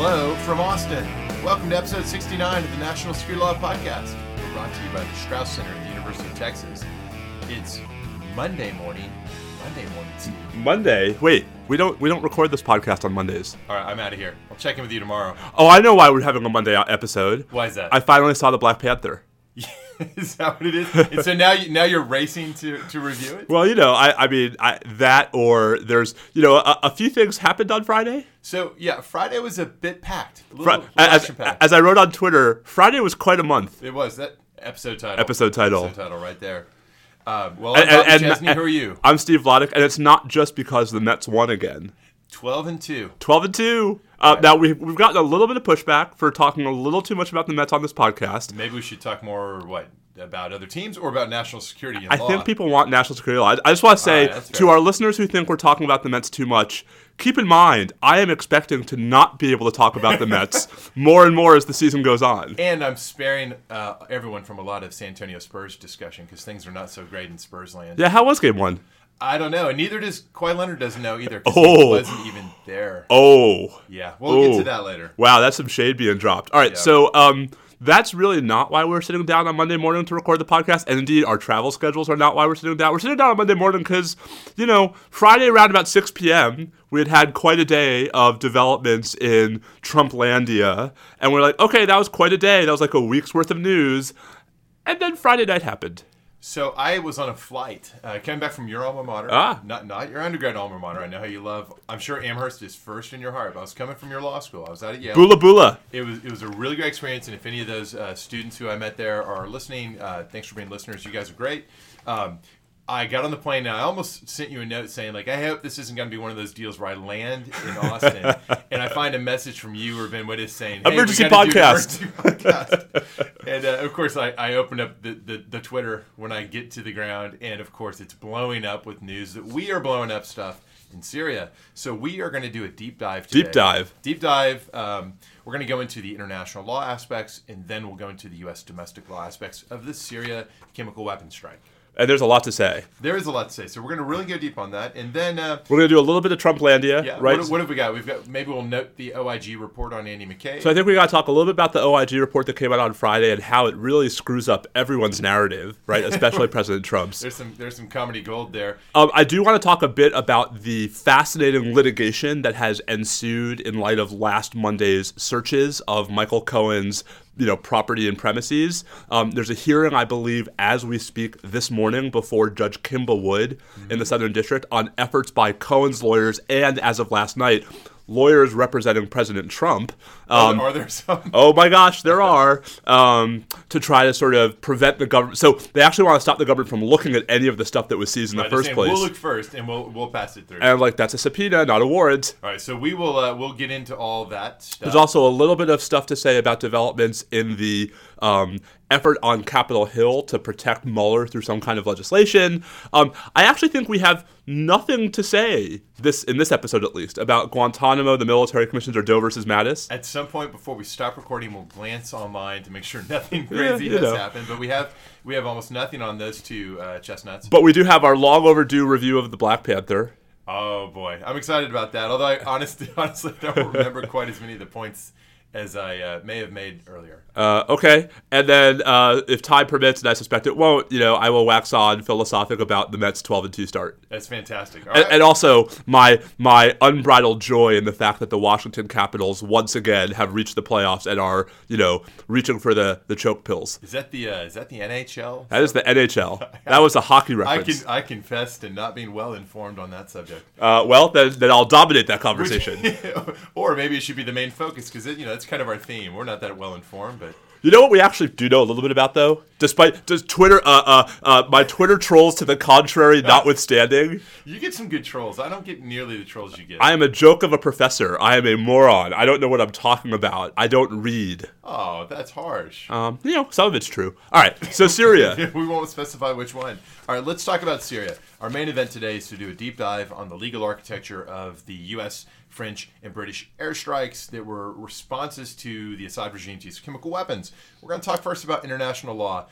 Hello from Austin. Welcome to episode 69 of the National Security Law Podcast. We're brought to you by the Strauss Center at the University of Texas. It's Monday morning, Steve. Wait, we don't record this podcast on Mondays. All right, I'm out of here. I'll check in with you tomorrow. Oh, I know why we're having a Monday episode. Why is that? I finally saw the Black Panther. Is that what it is? And so now you're racing to review it? Well, you know, I mean, that or there's, you know, a few things happened on Friday. So, yeah, Friday was a bit packed. A little action-packed. As I wrote on Twitter, Friday was quite a month. It was. That episode title. Episode title right there. Well, I'm Chesney. Who are you? I'm Steve Vladek, and it's not just because the Mets won again. 12-2 12-2 Right. Now, we've gotten a little bit of pushback for talking a little too much about the Mets on this podcast. Maybe we should talk more, about other teams or about national security and law? I think people want national security law. I just want to say to our listeners who think we're talking about the Mets too much, keep in mind, I am expecting to not be able to talk about the Mets more and more as the season goes on. And I'm sparing everyone from a lot of San Antonio Spurs discussion because things are not so great in Spurs land. Yeah, how was Game 1? I don't know, and neither does Kawhi Leonard doesn't know either because he wasn't even there. Oh. Yeah, we'll get to that later. Wow, that's some shade being dropped. All right, so that's really not why we're sitting down on Monday morning to record the podcast, and indeed our travel schedules are not why we're sitting down. We're sitting down on Monday morning because, you know, Friday around about 6 p.m., we had had quite a day of developments in Trumplandia, and we're like, okay, that was quite a day. That was like a week's worth of news, and then Friday night happened. So I was on a flight, coming back from your alma mater, not your undergrad alma mater. I know how you love, I'm sure Amherst is first in your heart, but I was coming from your law school. I was out at Yale. Bula. It was a really great experience, and if any of those students who I met there are listening, thanks for being listeners. You guys are great. I got on the plane, and I almost sent you a note saying, like, I hope this isn't going to be one of those deals where I land in Austin, and I find a message from you or Ben Wittes saying, hey, emergency podcast. And, of course, I opened up the Twitter when I get to the ground, and, of course, it's blowing up with news that we are blowing up stuff in Syria. So we are going to do a deep dive today. We're going to go into the international law aspects, and then we'll go into the U.S. domestic law aspects of the Syria chemical weapons strike. And there's a lot to say. There is a lot to say. So we're going to really go deep on that. And then... we're going to do a little bit of Trumplandia, right? What have we got? We've got... Maybe we'll note the OIG report on Andy McCabe. So I think we got to talk a little bit about the OIG report that came out on Friday and how it really screws up everyone's narrative, right? Especially President Trump's. There's some comedy gold there. I do want to talk a bit about the fascinating litigation that has ensued in light of last Monday's searches of Michael Cohen's property and premises. There's a hearing, I believe, as we speak this morning before Judge Kimball Wood in the Southern District on efforts by Cohen's lawyers and, as of last night, lawyers representing President Trump. Are there some? Oh, my gosh, there are, to try to sort of prevent the government. So they actually want to stop the government from looking at any of the stuff that was seized in the first place. We'll look first, and we'll pass it through. And, that's a subpoena, not a warrant. All right, so we will we'll get into all that stuff. There's also a little bit of stuff to say about developments in the effort on Capitol Hill to protect Mueller through some kind of legislation. I actually think we have nothing to say in this episode, at least, about Guantanamo, the military commissions, or Doe versus Mattis. At some point before we stop recording, we'll glance online to make sure nothing crazy has happened. But we have almost nothing on those two chestnuts. But we do have our long overdue review of the Black Panther. Oh boy, I'm excited about that. Although I honestly don't remember quite as many of the points as I may have made earlier. Okay. And then if time permits, and I suspect it won't, I will wax on philosophic about the Mets' 12-2 start. That's fantastic. All right. And also my unbridled joy in the fact that the Washington Capitals once again have reached the playoffs and are, reaching for the choke pills. Is that the NHL? That is the NHL. That was a hockey reference. I confess to not being well informed on that subject. Well, then I'll dominate that conversation. Or maybe it should be the main focus because, that's kind of our theme. We're not that well informed, but you know what we actually do know a little bit about, though? Despite Twitter, my Twitter trolls to the contrary notwithstanding. You get some good trolls. I don't get nearly the trolls you get. I am a joke of a professor. I am a moron. I don't know what I'm talking about. I don't read. Oh, that's harsh. Some of it's true. All right, so Syria. We won't specify which one. All right, let's talk about Syria. Our main event today is to do a deep dive on the legal architecture of the U.S., French, and British airstrikes that were responses to the Assad regime's use of chemical weapons. We're going to talk first about international law.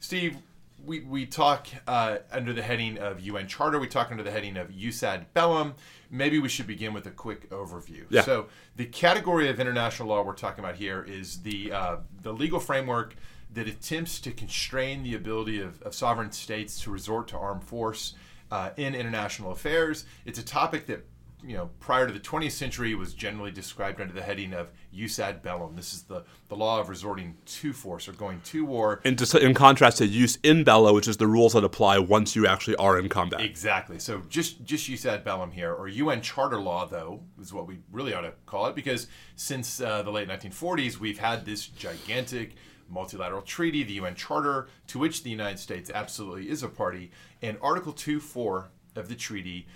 Steve, we talk under the heading of UN Charter. We talk under the heading of Jus ad Bellum. Maybe we should begin with a quick overview. Yeah. So the category of international law we're talking about here is the legal framework that attempts to constrain the ability of sovereign states to resort to armed force in international affairs. It's a topic that, you know, prior to the 20th century was generally described under the heading of jus ad bellum. This is the law of resorting to force or going to war. And in contrast to jus in bello, which is the rules that apply once you actually are in combat. Exactly. So just jus ad bellum here, or UN Charter Law, though, is what we really ought to call it, because since the late 1940s, we've had this gigantic multilateral treaty, the UN Charter, to which the United States absolutely is a party. And Article 2.4 of the treaty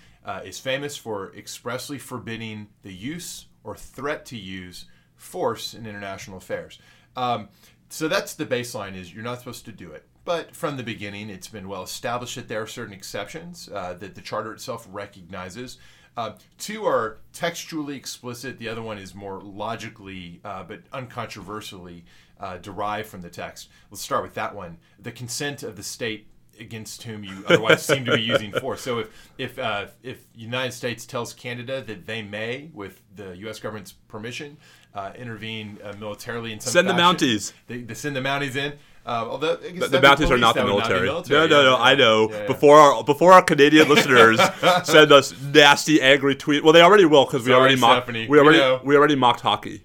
is famous for expressly forbidding the use or threat to use force in international affairs. So that's the baseline, is you're not supposed to do it. But from the beginning, it's been well established that there are certain exceptions that the Charter itself recognizes. Two are textually explicit. The other one is more logically but uncontroversially derived from the text. Let's start with that one. The consent of the state against whom you otherwise seem to be using force. So if the United States tells Canada that they may, with the U.S. government's permission, intervene militarily in some fashion. Send the Mounties. They send the Mounties in. Although the Mounties are not the military. No, I know. Yeah. Before our Canadian listeners send us nasty, angry tweets. Well, they already will, because we already mocked hockey.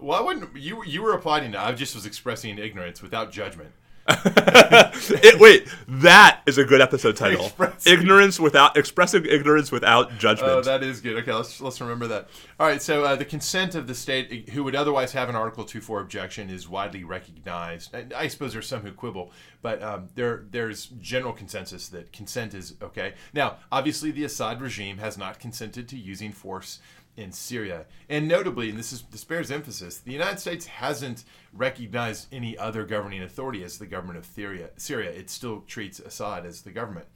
Well, I wouldn't. You were applauding that. I just was expressing ignorance without judgment. Wait, that is a good episode title. Expressing ignorance without judgment. Oh, that is good. Okay, let's remember that. All right, so the consent of the state who would otherwise have an Article 2.4 objection is widely recognized. I suppose there's some who quibble, but there's general consensus that consent is okay. Now, obviously, the Assad regime has not consented to using force in Syria. And notably, and this bears emphasis, the United States hasn't recognized any other governing authority as the government of Syria. It still treats Assad as the government.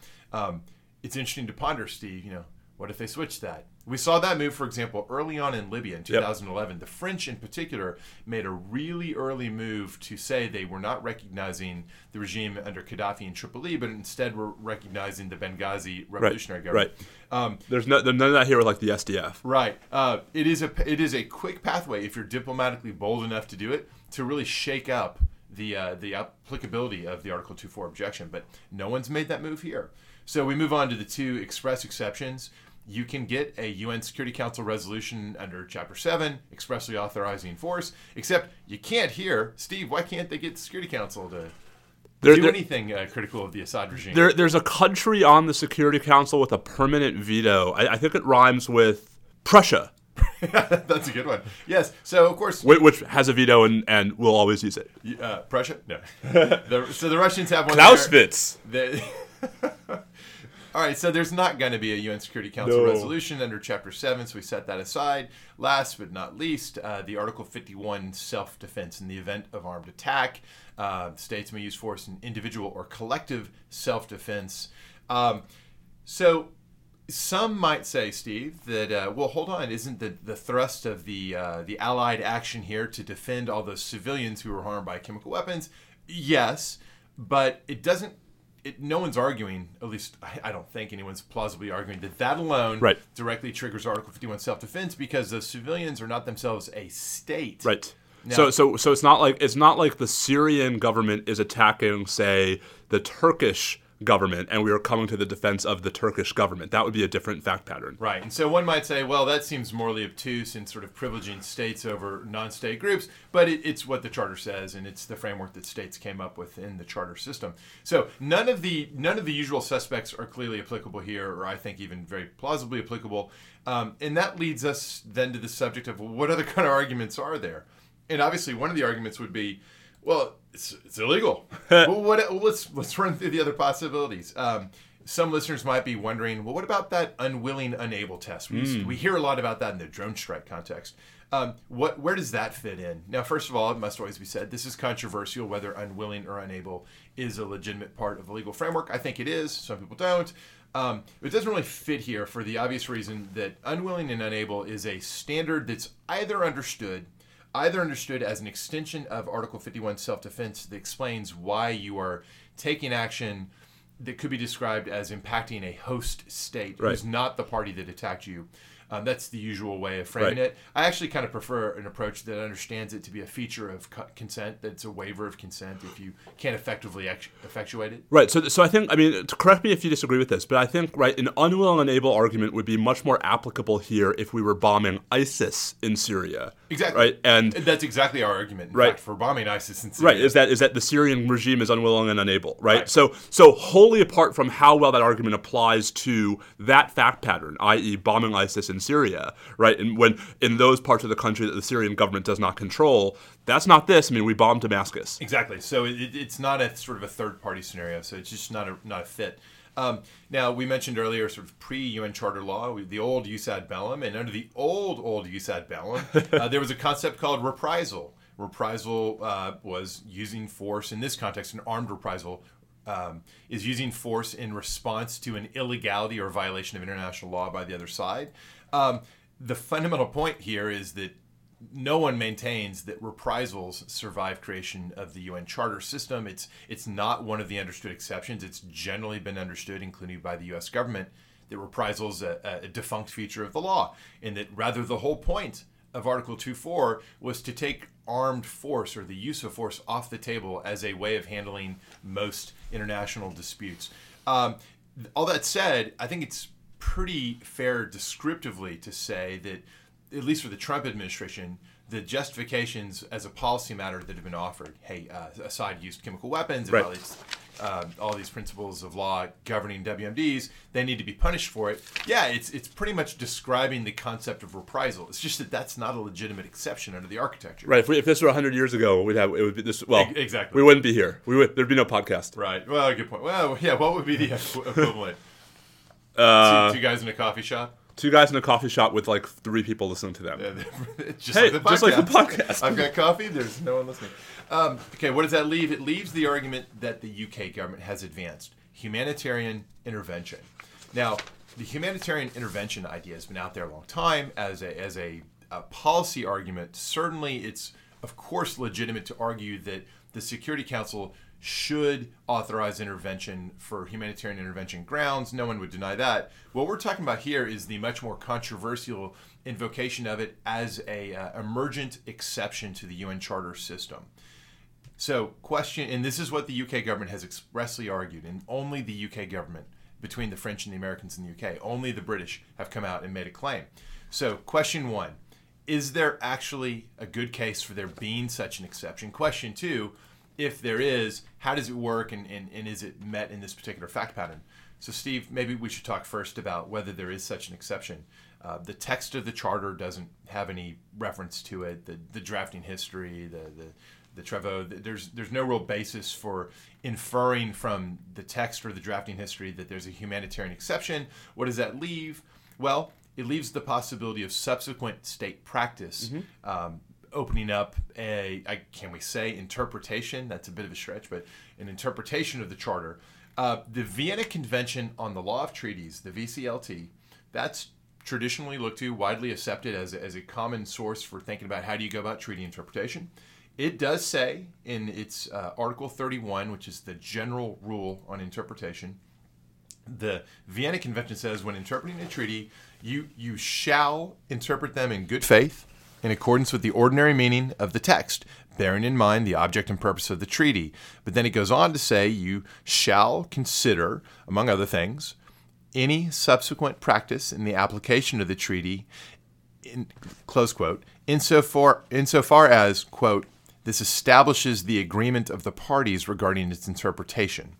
It's interesting to ponder, Steve, you know, what if they switched that? We saw that move, for example, early on in Libya in 2011. Yep. The French in particular made a really early move to say they were not recognizing the regime under Qaddafi in Tripoli, but instead were recognizing the Benghazi revolutionary government. Right. There's none of that here with like the SDF. Right. It is a quick pathway, if you're diplomatically bold enough to do it, to really shake up the applicability of the Article 2.4 objection. But no one's made that move here. So we move on to the two express exceptions. You can get a UN Security Council resolution under Chapter 7, expressly authorizing force, except you can't hear, Steve, why can't they get the Security Council to do anything critical of the Assad regime? There's a country on the Security Council with a permanent veto. I think it rhymes with Prussia. That's a good one. Yes. So, of course... Which has a veto and will always use it. Prussia? No. So the Russians have one. Clausewitz. All right, so there's not going to be a UN Security Council resolution under Chapter 7, so we set that aside. Last but not least, the Article 51 self-defense in the event of armed attack. States may use force in individual or collective self-defense. So some might say, Steve, that, well, hold on, isn't the thrust of the Allied action here to defend all those civilians who were harmed by chemical weapons? Yes, but it doesn't. No one's arguing, at least I don't think anyone's plausibly arguing, that alone directly triggers Article 51 self-defense, because the civilians are not themselves a state. Right. Now, so it's not like the Syrian government is attacking, say, the Turkish government, and we are coming to the defense of the Turkish government. That would be a different fact pattern. Right. And so one might say, well, that seems morally obtuse in sort of privileging states over non-state groups, but it's what the Charter says, and it's the framework that states came up with in the Charter system. So none of the usual suspects are clearly applicable here, or I think even very plausibly applicable. And that leads us then to the subject of, well, what other kind of arguments are there? And obviously one of the arguments would be, well, it's illegal. Well, let's run through the other possibilities. Some listeners might be wondering, well, what about that unwilling, unable test? We hear a lot about that in the drone strike context. Where does that fit in? Now, first of all, it must always be said, this is controversial, whether unwilling or unable is a legitimate part of the legal framework. I think it is. Some people don't. It doesn't really fit here for the obvious reason that unwilling and unable is a standard that's either understood either understood as an extension of Article 51 self-defense that explains why you are taking action that could be described as impacting a host state who's not the party that attacked you. That's the usual way of framing it. I actually kind of prefer an approach that understands it to be a feature of consent, that's a waiver of consent if you can't effectively effectuate it. Right. So I think, I mean, correct me if you disagree with this, but I think, an unwilling and able argument would be much more applicable here if we were bombing ISIS in Syria. Exactly. Right. And that's exactly our argument, in fact, for bombing ISIS in Syria. Right. Is that the Syrian regime is unwilling and unable, right? So wholly apart from how well that argument applies to that fact pattern, i.e. bombing ISIS in Syria, right? And when in those parts of the country that the Syrian government does not control, that's not this. I mean, we bombed Damascus. Exactly. So it's not a sort of a third-party scenario. So it's just not a fit. Now, we mentioned earlier sort of pre-UN Charter Law, the old Jus ad bellum. And under the old Jus ad bellum, there was a concept called reprisal. Reprisal was using force, in this context, an armed reprisal, is using force in response to an illegality or violation of international law by the other side. The fundamental point here is that no one maintains that reprisals survive creation of the UN Charter system. It's not one of the understood exceptions. It's generally been understood, including by the U.S. government, that reprisals is a defunct feature of the law, and that rather the whole point of Article 2.4 was to take armed force or the use of force off the table as a way of handling most international disputes. All that said, I think it's pretty fair descriptively to say that, at least for the Trump administration, the justifications as a policy matter that have been offered, Assad used chemical weapons and all these principles of law governing WMDs, they need to be punished for it. Yeah, it's pretty much describing the concept of reprisal. It's just that that's not a legitimate exception under the architecture. Right. If this were 100 years ago, exactly. We wouldn't be here. There'd be no podcast. Right. Well, good point. Well, yeah, what would be the equivalent? Two guys in a coffee shop? Two guys in a coffee shop with like three people listening to them. Yeah, just like the podcast. I've got coffee. There's no one listening. Okay, what does that leave? It leaves the argument that the UK government has advanced, humanitarian intervention. Now, the humanitarian intervention idea has been out there a long time as a policy argument. Certainly, it's, of course, legitimate to argue that the Security Council should authorize intervention for humanitarian intervention grounds. No one would deny that. What we're talking about here is the much more controversial invocation of it as a emergent exception to the UN Charter system. So question, and this is what the UK government has expressly argued, and only the UK government, between the French and the Americans in the UK, only the British have come out and made a claim. So question one, is there actually a good case for there being such an exception? Question two, if there is, how does it work and is it met in this particular fact pattern? So, Steve, maybe we should talk first about whether there is such an exception. The text of the Charter doesn't have any reference to it. The drafting history, the Trevo, there's no real basis for inferring from the text or the drafting history that there's a humanitarian exception. What does that leave? Well, it leaves the possibility of subsequent state practice. Opening up interpretation? That's a bit of a stretch, but an interpretation of the Charter. The Vienna Convention on the Law of Treaties, the VCLT, that's traditionally looked to, widely accepted as a common source for thinking about how do you go about treaty interpretation. It does say in its Article 31, which is the general rule on interpretation, the Vienna Convention says when interpreting a treaty, you shall interpret them in good faith, in accordance with the ordinary meaning of the text, bearing in mind the object and purpose of the treaty. But then it goes on to say, you shall consider, among other things, any subsequent practice in the application of the treaty, close quote, insofar as, quote, this establishes the agreement of the parties regarding its interpretation.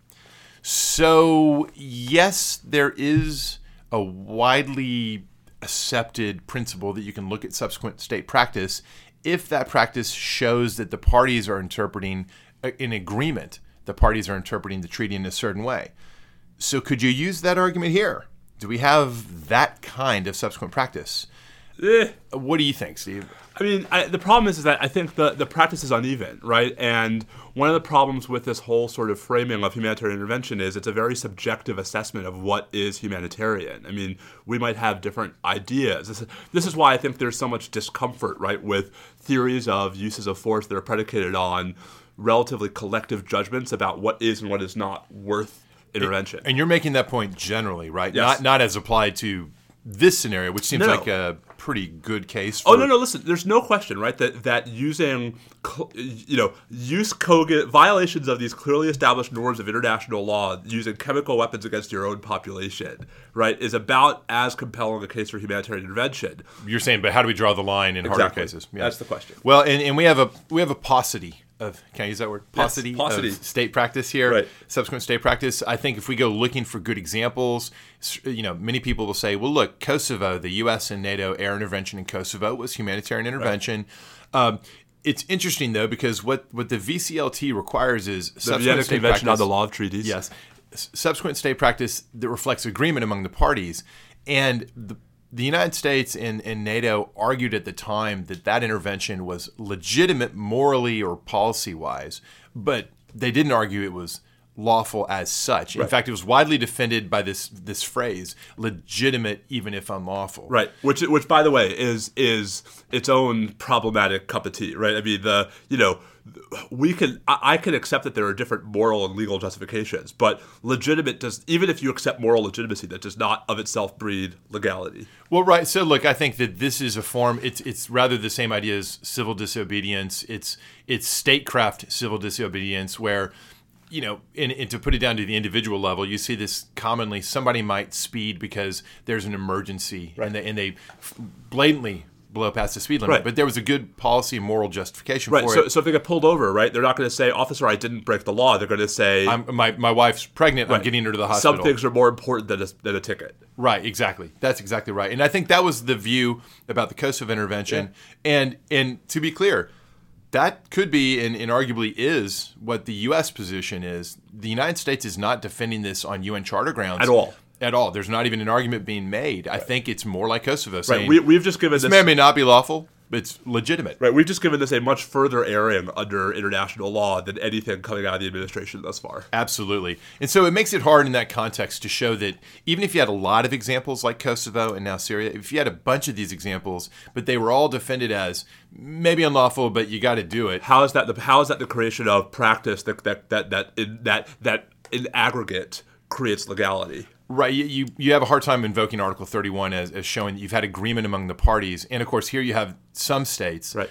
So, yes, there is a widely accepted principle that you can look at subsequent state practice if that practice shows that the parties are interpreting in agreement, the parties are interpreting the treaty in a certain way. So could you use that argument here? Do we have that kind of subsequent practice? What do you think, Steve? I mean, the problem is that I think the practice is uneven, right? And one of the problems with this whole sort of framing of humanitarian intervention is it's a very subjective assessment of what is humanitarian. I mean, we might have different ideas. This is why I think there's so much discomfort, right, with theories of uses of force that are predicated on relatively collective judgments about what is and what is not worth intervention. And you're making that point generally, right? Yes. Not as applied to this scenario, which seems like a pretty good case for... listen, there's no question, right, that using, violations of these clearly established norms of international law, using chemical weapons against your own population, right, is about as compelling a case for humanitarian intervention. You're saying, but how do we draw the line in harder cases? Yeah. That's the question. Well, and we have a paucity of, can I use that word? Paucity, yes, paucity. Of state practice here, right. Subsequent state practice. I think if we go looking for good examples, many people will say, well, look, Kosovo, the U.S. and NATO air intervention in Kosovo was humanitarian intervention. Right. It's interesting, though, because what the VCLT requires is subsequent state practice. On the law of treaties. Yes. Subsequent state practice that reflects agreement among the parties. And the United States and NATO argued at the time that intervention was legitimate morally or policy-wise, but they didn't argue it was lawful as such. Right. In fact, it was widely defended by this phrase, legitimate even if unlawful. Right, which by the way, is its own problematic cup of tea, right? I mean, I can accept that there are different moral and legal justifications, but even if you accept moral legitimacy, that does not of itself breed legality. Well, right. So look, I think that this is a form. It's rather the same idea as civil disobedience. It's statecraft civil disobedience, where and to put it down to the individual level, you see this commonly. Somebody might speed because there's an emergency, right, and they blatantly blow past the speed limit, right, but there was a good policy and moral justification, right, for it. So if they get pulled over, right, they're not going to say, officer, I didn't break the law. They're going to say, my wife's pregnant, right, I'm getting her to the hospital. Some things are more important than a ticket. Right, exactly. That's exactly right. And I think that was the view about the Kosovo intervention. Yeah. And to be clear, that could be and arguably is what the U.S. position is. The United States is not defending this on UN Charter grounds. At all. At all. There's not even an argument being made. Right. I think it's more like Kosovo saying, right, we've just given this may or may not be lawful, but it's legitimate. Right. We've just given this a much further airing under international law than anything coming out of the administration thus far. Absolutely. And so it makes it hard in that context to show that even if you had a lot of examples like Kosovo and now Syria, if you had a bunch of these examples, but they were all defended as maybe unlawful, but you got to do it. How is that the creation of practice that in aggregate creates legality? Right, you have a hard time invoking Article 31 as showing that you've had agreement among the parties, and of course here you have some states, right,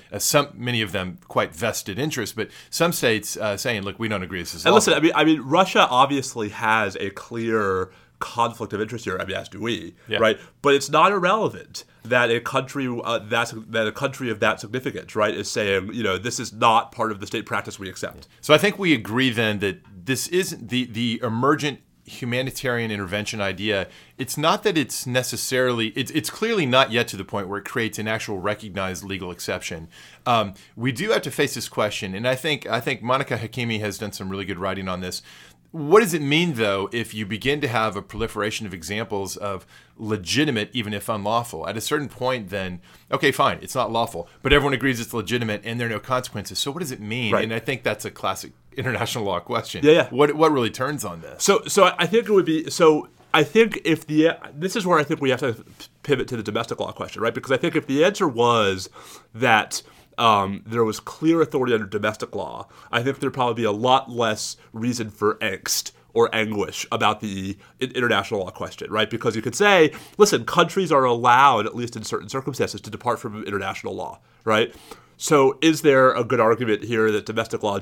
many of them quite vested interests, but some states saying, "Look, we don't agree with this." And listen, I mean, Russia obviously has a clear conflict of interest here. I mean, as do we, yeah, right? But it's not irrelevant that a country of that significance, right, is saying, this is not part of the state practice we accept. So I think we agree then that this isn't the emergent humanitarian intervention idea. It's not that it's necessarily, it's clearly not yet to the point where it creates an actual recognized legal exception. We do have to face this question, and I think Monica Hakimi has done some really good writing on this. What does it mean, though, if you begin to have a proliferation of examples of legitimate, even if unlawful? At a certain point, then, okay, fine, it's not lawful, but everyone agrees it's legitimate and there are no consequences. So what does it mean? Right. And I think that's a classic international law question. Yeah. What really turns on this? So I think it would be... So I think if the... This is where I think we have to pivot to the domestic law question, right? Because I think if the answer was that... there was clear authority under domestic law, I think there'd probably be a lot less reason for angst or anguish about the international law question, right? Because you could say, listen, countries are allowed, at least in certain circumstances, to depart from international law, right? So is there a good argument here that domestic law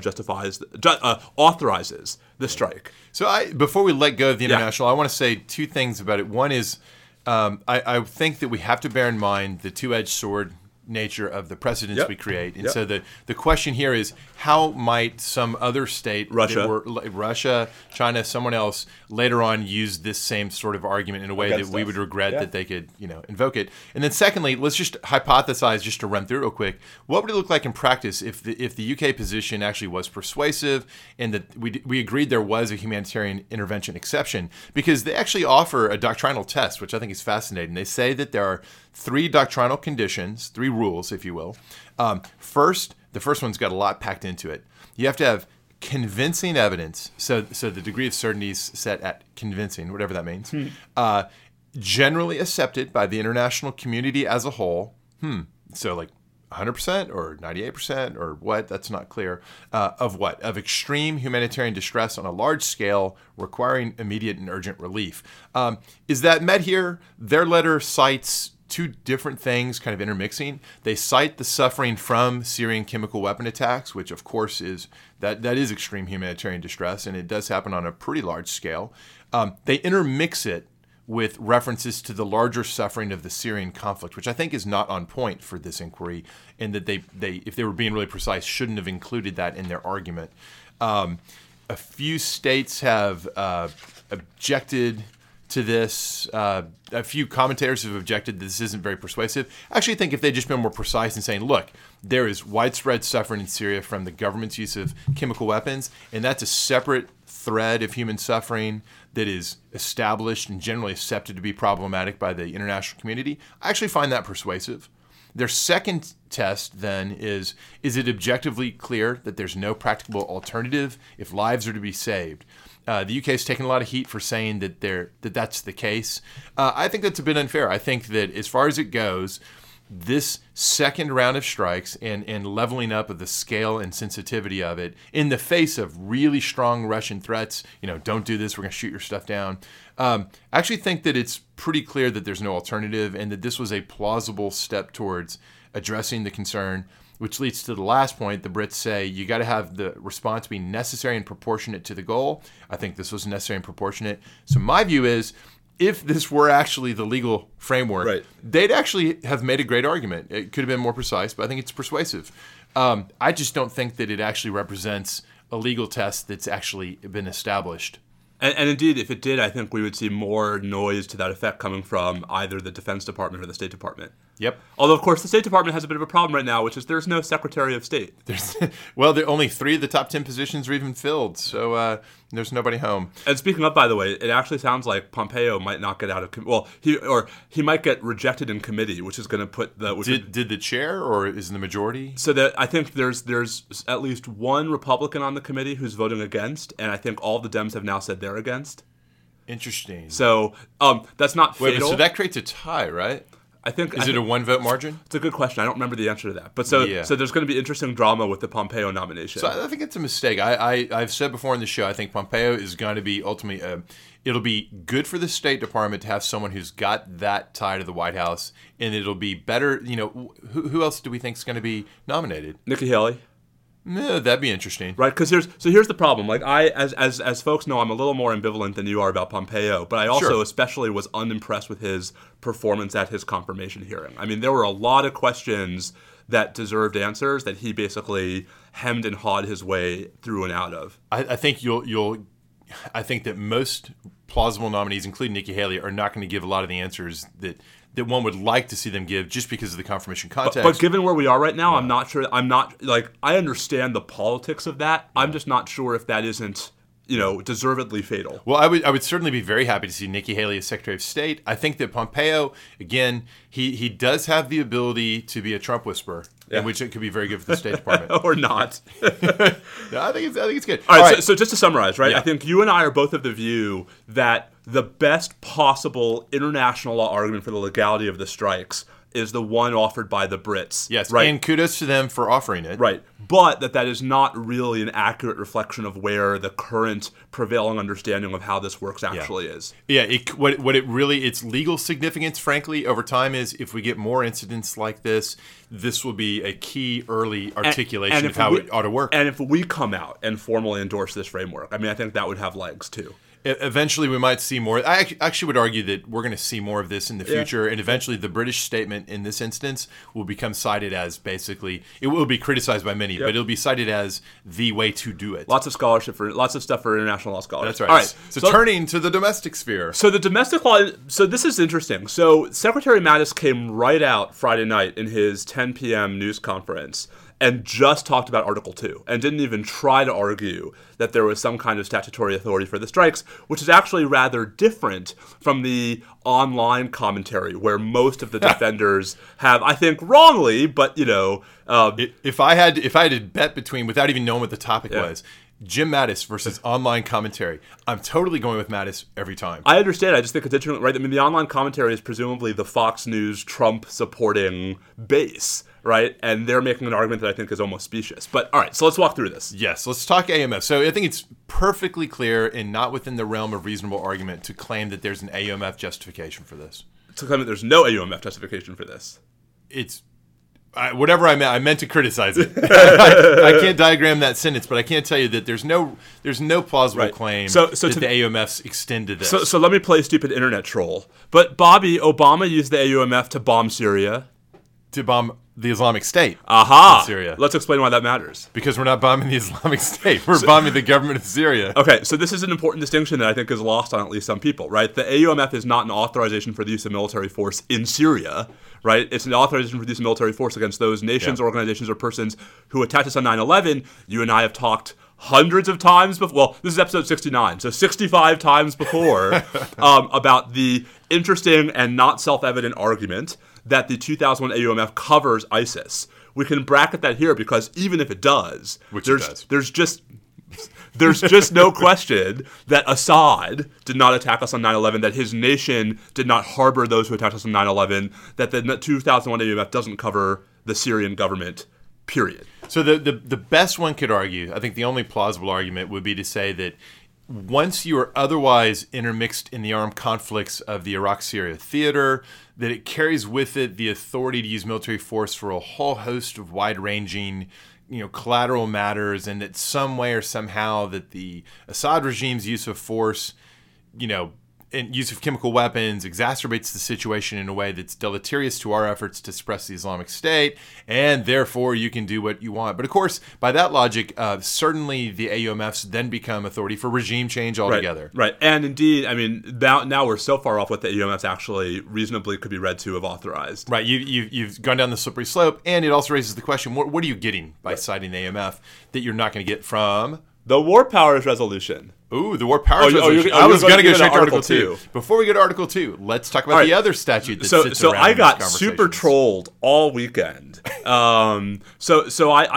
authorizes the strike? So before we let go of the international, yeah, I want to say two things about it. One is I think that we have to bear in mind the two-edged sword nature of the precedents, yep, we create. And yep, so the question here is, how might some other state, Russia, China, someone else, later on use this same sort of argument in a way that we would regret, yeah, that they could invoke it? And then secondly, let's just hypothesize, just to run through real quick, what would it look like in practice if the UK position actually was persuasive and that we agreed there was a humanitarian intervention exception? Because they actually offer a doctrinal test, which I think is fascinating. They say that there are three doctrinal conditions, three rules, if you will. First, the first one's got a lot packed into it. You have to have convincing evidence. So the degree of certainty is set at convincing, whatever that means. Generally accepted by the international community as a whole. So like 100% or 98% or what? That's not clear. Of what? Of extreme humanitarian distress on a large scale, requiring immediate and urgent relief. Is that met here? Their letter cites two different things kind of intermixing. They cite the suffering from Syrian chemical weapon attacks, which of course is that is extreme humanitarian distress, and it does happen on a pretty large scale. They intermix it with references to the larger suffering of the Syrian conflict, which I think is not on point for this inquiry, and that they if they were being really precise, shouldn't have included that in their argument. A few states have objected to this. A few commentators have objected that this isn't very persuasive. I actually think if they'd just been more precise in saying, look, there is widespread suffering in Syria from the government's use of chemical weapons, and that's a separate thread of human suffering that is established and generally accepted to be problematic by the international community, I actually find that persuasive. Their second test then is it objectively clear that there's no practicable alternative if lives are to be saved? The UK has taken a lot of heat for saying that that's the case. I think that's a bit unfair. I think that as far as it goes, this second round of strikes and leveling up of the scale and sensitivity of it in the face of really strong Russian threats, don't do this, we're going to shoot your stuff down. I actually think that it's pretty clear that there's no alternative and that this was a plausible step towards addressing the concern, which leads to the last point. The Brits say you got to have the response be necessary and proportionate to the goal. I think this was necessary and proportionate. So my view is, if this were actually the legal framework, right, they'd actually have made a great argument. It could have been more precise, but I think it's persuasive. I just don't think that it actually represents a legal test that's actually been established. And indeed, if it did, I think we would see more noise to that effect coming from either the Defense Department or the State Department. Yep. Although, of course, the State Department has a bit of a problem right now, which is there's no Secretary of State. Well, there only 3 of the top 10 positions are even filled, so there's nobody home. And speaking of, by the way, it actually sounds like Pompeo might not get out of he might get rejected in committee, which is going to put the... Did the chair, or is in the majority? So that I think there's at least one Republican on the committee who's voting against, and I think all the Dems have now said they're against. Interesting. So that's not fatal. Wait, so that creates a tie, right? I think it a 1-vote margin? It's a good question. I don't remember the answer to that. But so there's going to be interesting drama with the Pompeo nomination. So I think it's a mistake. I've said before in the show, I think Pompeo is going to be ultimately it'll be good for the State Department to have someone who's got that tie to the White House, and it'll be better. Who else do we think is going to be nominated? Nikki Haley. No, that'd be interesting, right? Because here's the problem. Like I, as folks know, I'm a little more ambivalent than you are about Pompeo, but I also especially was unimpressed with his performance at his confirmation hearing. I mean, there were a lot of questions that deserved answers that he basically hemmed and hawed his way through and out of. I think I think that most plausible nominees, including Nikki Haley, are not going to give a lot of the answers that one would like to see them give just because of the confirmation context. But given where we are right now, no. I'm not sure. I understand the politics of that. No. I'm just not sure if that isn't, deservedly fatal. Well, I would certainly be very happy to see Nikki Haley as Secretary of State. I think that Pompeo, again, he does have the ability to be a Trump whisperer, in which it could be very good for the State Department. Or not. No, I think it's good. All right. So just to summarize, right? Yeah. I think you and I are both of the view that the best possible international law argument for the legality of the strikes is the one offered by the Brits. Yes, right? And kudos to them for offering it. Right, but that is not really an accurate reflection of where the current prevailing understanding of how this works actually is. Yeah, its legal significance, frankly, over time is if we get more incidents like this, this will be a key early articulation and of how it ought to work. And if we come out and formally endorse this framework, I think that would have legs too. Eventually, we might see more. I actually would argue that we're going to see more of this in the future, and eventually the British statement in this instance will become cited as basically, it will be criticized by many, but it'll be cited as the way to do it. Lots of stuff for international law scholars. That's right. All right. So turning to the domestic sphere. So the domestic law, so this is interesting. So Secretary Mattis came right out Friday night in his 10 p.m. news conference and just talked about Article II and didn't even try to argue that there was some kind of statutory authority for the strikes, which is actually rather different from the online commentary where most of the defenders have, I think, wrongly, but, you know... If I had to bet between, without even knowing what the topic was... Jim Mattis versus online commentary. I'm totally going with Mattis every time. I understand. I just think it's interesting, right? I mean, the online commentary is presumably the Fox News Trump-supporting base, right? And they're making an argument that I think is almost specious. But all right, so let's walk through this. Yes, let's talk AUMF. So I think it's perfectly clear and not within the realm of reasonable argument to claim that there's an AUMF justification for this. To claim that there's no AUMF justification for this. It's... whatever I meant to criticize it. I can't diagram that sentence, but I can't tell you that there's no plausible claim that the AUMFs extended this. So let me play stupid internet troll. But Bobby, Obama used the AUMF to bomb Syria. To bomb the Islamic State. Aha! In Syria. Let's explain why that matters. Because we're not bombing the Islamic State. We're bombing the government of Syria. Okay, so this is an important distinction that I think is lost on at least some people, right? The AUMF is not an authorization for the use of military force in Syria, right? It's an authorization for the use of military force against those nations, organizations, or persons who attacked us on 9/11. You and I have talked hundreds of times before. Well, this is episode 69, so 65 times before about the interesting and not self-evident argument that the 2001 AUMF covers ISIS. We can bracket that here because even if it does, there's just no question that Assad did not attack us on 9/11, that his nation did not harbor those who attacked us on 9/11, that the 2001 AUMF doesn't cover the Syrian government, period. So the best one could argue, I think the only plausible argument would be to say that once you are otherwise intermixed in the armed conflicts of the Iraq-Syria theater, that it carries with it the authority to use military force for a whole host of wide-ranging, collateral matters, and that some way or somehow that the Assad regime's use of force, and use of chemical weapons exacerbates the situation in a way that's deleterious to our efforts to suppress the Islamic State, and therefore you can do what you want. But of course, by that logic, certainly the AUMFs then become authority for regime change altogether. Right. And indeed, I mean, now we're so far off what the AUMFs actually reasonably could be read to have authorized. Right. You've gone down the slippery slope, and it also raises the question, what are you getting by citing the AUMF that you're not going to get from... the War Powers Resolution. Ooh, the War Powers Resolution. I was going to go straight to Article 2. Before we go to Article 2, let's talk about the other statute that sits around this conversation. So I got super trolled all weekend. So I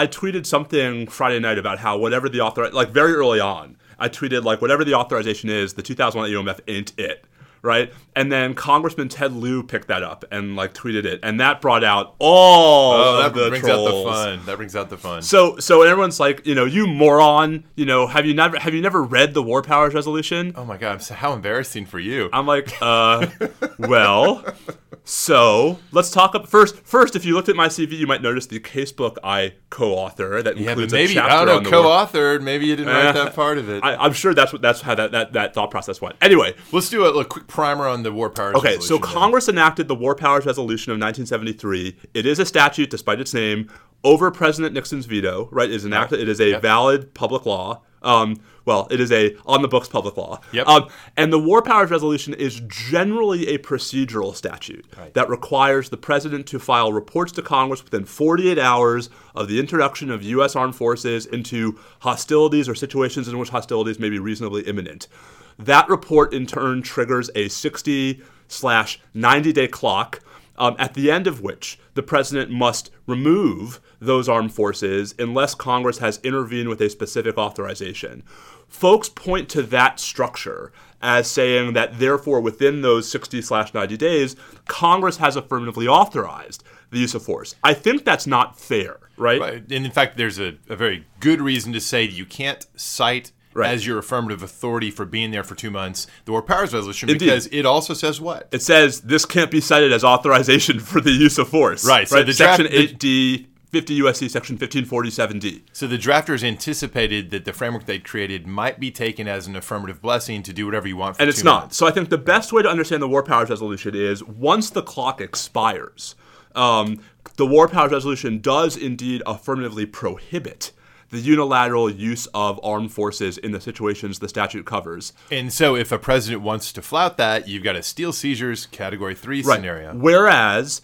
tweeted something Friday night about how whatever the authorization, like very early on, I tweeted like whatever the authorization is, the 2001 AUMF ain't it. Right? And then Congressman Ted Lieu picked that up and like tweeted it. And that brought out all of the trolls. That brings out the fun. So everyone's like, you moron, have you never read the War Powers Resolution? Oh my God, how embarrassing for you. I'm like, well, so let's talk up first. If you looked at my CV, you might notice the casebook I co-author that includes a chapter on the Maybe co-authored. Maybe you didn't write that part of it. I'm sure that's how that thought process went. Anyway, let's do a quick primer on the War Powers Resolution. Okay, so Congress enacted the War Powers Resolution of 1973. It is a statute, despite its name, over President Nixon's veto. Right? It is enacted. It is a valid public law. It is a on-the-books public law. Yep. And the War Powers Resolution is generally a procedural statute that requires the president to file reports to Congress within 48 hours of the introduction of U.S. armed forces into hostilities or situations in which hostilities may be reasonably imminent. That report, in turn, triggers a 60/90-day clock, at the end of which the president must remove those armed forces unless Congress has intervened with a specific authorization. Folks point to that structure as saying that, therefore, within those 60/90 days, Congress has affirmatively authorized the use of force. I think that's not fair, right? And, in fact, there's a very good reason to say you can't cite as your affirmative authority for being there for 2 months, the War Powers Resolution, because it also says what? It says this can't be cited as authorization for the use of force. Right. So the Section 8D, 50 U.S.C. Section 1547D. So the drafters anticipated that the framework they created might be taken as an affirmative blessing to do whatever you want for 2 months. And it's not. So I think the best way to understand the War Powers Resolution is once the clock expires, the War Powers Resolution does indeed affirmatively prohibit the unilateral use of armed forces in the situations the statute covers. And so if a president wants to flout that, you've got a Steel Seizures Category 3 scenario. Whereas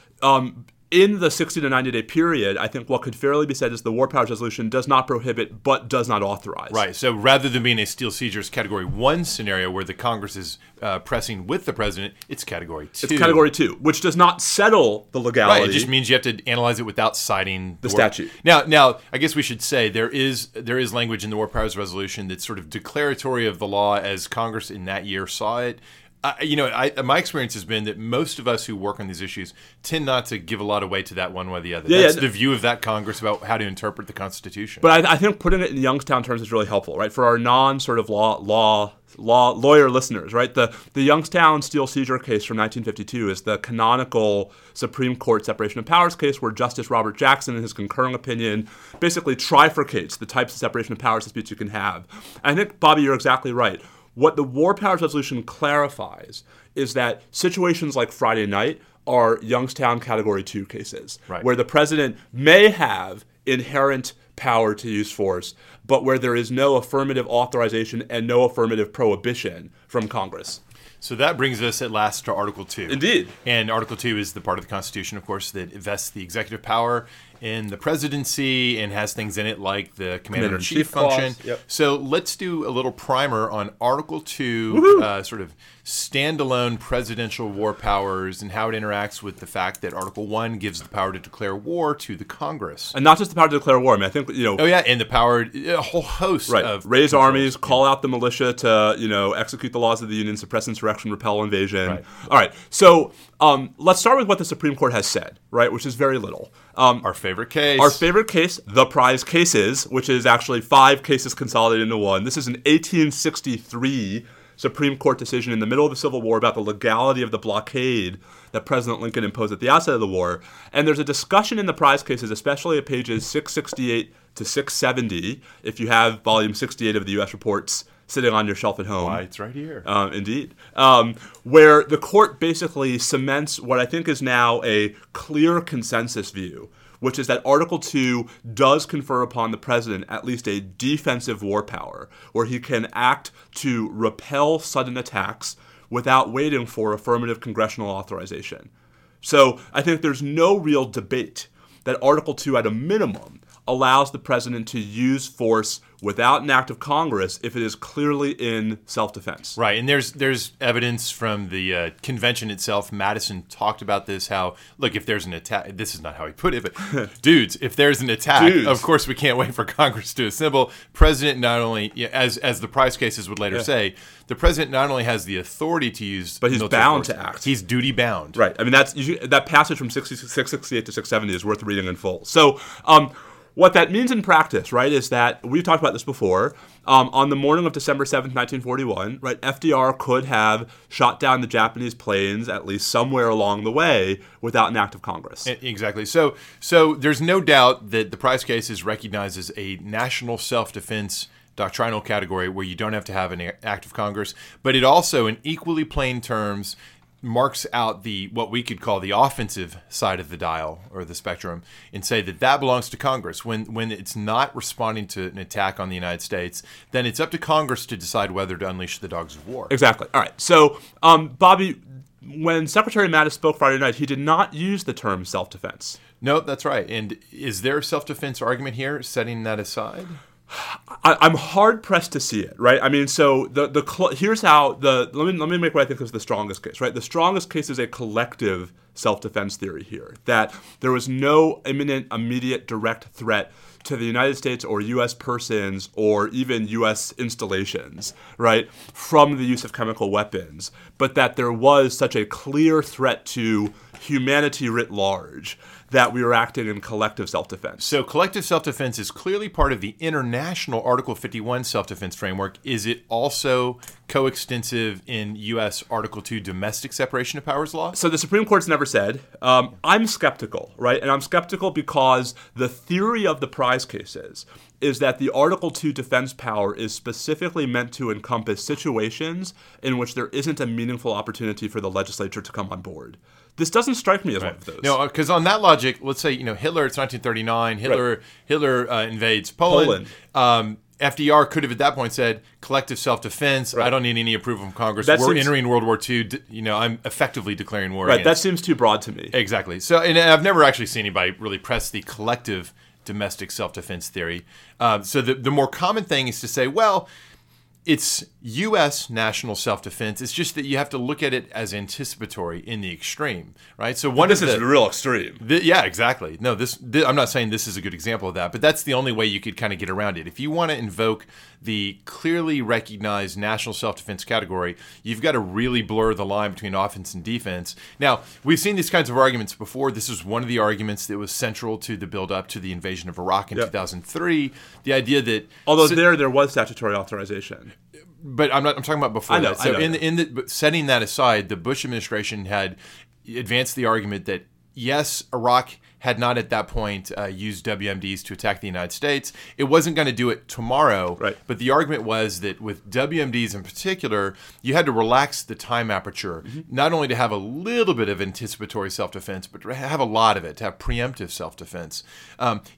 in the 60 to 90 day period, I think what could fairly be said is the War Powers Resolution does not prohibit but does not authorize. Right. So rather than being a Steel Seizures Category 1 scenario where the Congress is pressing with the president, it's Category 2. It's Category 2, which does not settle the legality. Right. It just means you have to analyze it without citing the statute. Now, I guess we should say there is language in the War Powers Resolution that's sort of declaratory of the law as Congress in that year saw it. My experience has been that most of us who work on these issues tend not to give a lot of weight to that one way or the other. Yeah, that's the view of that Congress about how to interpret the Constitution. But I think putting it in Youngstown terms is really helpful, right? For our non-sort of lawyer listeners, right? The Youngstown Steel Seizure case from 1952 is the canonical Supreme Court separation of powers case where Justice Robert Jackson, in his concurring opinion, basically trifurcates the types of separation of powers disputes you can have. And I think, Bobby, you're exactly right. What the War Powers Resolution clarifies is that situations like Friday night are Youngstown Category 2 cases, right, where the president may have inherent power to use force, but where there is no affirmative authorization and no affirmative prohibition from Congress. So that brings us at last to Article 2. Indeed. And Article 2 is the part of the Constitution, of course, that vests the executive power in the presidency and has things in it like the commander-in-chief function. Yep. So let's do a little primer on Article 2, sort of standalone presidential war powers and how it interacts with the fact that Article 1 gives the power to declare war to the Congress. And not just the power to declare war. I mean, I think, Oh, yeah, and the power, a whole host of... Raise armies, call out the militia to, execute the laws of the Union, suppress insurrection, repel invasion. Right. All right, so... let's start with what the Supreme Court has said, right, which is very little. Our favorite case, the Prize Cases, which is actually 5 cases consolidated into one. This is an 1863 Supreme Court decision in the middle of the Civil War about the legality of the blockade that President Lincoln imposed at the outset of the war. And there's a discussion in the Prize Cases, especially at pages 668 to 670, if you have volume 68 of the U.S. Reports sitting on your shelf at home. Why, it's right here. Indeed. Where the court basically cements what I think is now a clear consensus view, which is that Article 2 does confer upon the president at least a defensive war power, where he can act to repel sudden attacks without waiting for affirmative congressional authorization. So I think there's no real debate that Article 2, at a minimum, allows the president to use force without an act of Congress if it is clearly in self-defense. Right, and there's evidence from the convention itself. Madison talked about this, how, look, if there's an attack, this is not how he put it, but if there's an attack, of course we can't wait for Congress to assemble. President not only, as the Prize Cases would later say, the president not only has the authority to use, but he's bound to act. He's duty-bound. Right, I mean, that passage from 668 to 670 is worth reading in full. So, what that means in practice, right, is that we've talked about this before. On the morning of December 7th, 1941, right, FDR could have shot down the Japanese planes at least somewhere along the way without an act of Congress. Exactly. So there's no doubt that the Prize Cases recognizes a national self-defense doctrinal category where you don't have to have an act of Congress, but it also, in equally plain terms, marks out the what we could call the offensive side of the dial or the spectrum and say that belongs to Congress. When it's not responding to an attack on the United States, then it's up to Congress to decide whether to unleash the dogs of war. Exactly. All right. So, Bobby, when Secretary Mattis spoke Friday night, he did not use the term self-defense. No, that's right. And is there a self-defense argument here, setting that aside? I'm hard pressed to see it, right? I mean, so let me make what I think is the strongest case, right? The strongest case is a collective self-defense theory here, that there was no imminent, immediate, direct threat to the United States or U.S. persons or even U.S. installations, right, from the use of chemical weapons, but that there was such a clear threat to humanity writ large that we were acting in collective self-defense. So collective self-defense is clearly part of the international Article 51 self-defense framework. Is it also coextensive in U.S. Article 2 domestic separation of powers law? So the Supreme Court's never said. I'm skeptical, right? And I'm skeptical because the theory of the Prize Cases is that the Article 2 defense power is specifically meant to encompass situations in which there isn't a meaningful opportunity for the legislature to come on board. This doesn't strike me as one of those. No, because on that logic, let's say Hitler. It's 1939. Hitler invades Poland. FDR could have at that point said collective self-defense. Right. I don't need any approval from Congress. We're entering World War II. You know, I'm effectively declaring war. Right. Against. That seems too broad to me. Exactly. So, and I've never actually seen anybody really press the collective domestic self-defense theory. So the more common thing is to say, well, it's U.S. national self-defense. It's just that you have to look at it as anticipatory in the extreme, right? So one of the, is real extreme. Yeah, exactly. No, this I'm not saying this is a good example of that, but that's the only way you could kind of get around it. If you want to invoke the clearly recognized national self-defense category, you've got to really blur the line between offense and defense. Now, we've seen these kinds of arguments before. This is one of the arguments that was central to the build-up to the invasion of Iraq in 2003. The idea that although there was statutory authorization. But I'm talking about before that. So in the setting that aside, the Bush administration had advanced the argument that yes, Iraq had not at that point used WMDs to attack the United States. It wasn't going to do it tomorrow. Right. But the argument was that with WMDs in particular, you had to relax the time aperture, not only to have a little bit of anticipatory self-defense, but to have a lot of it, to have preemptive self-defense.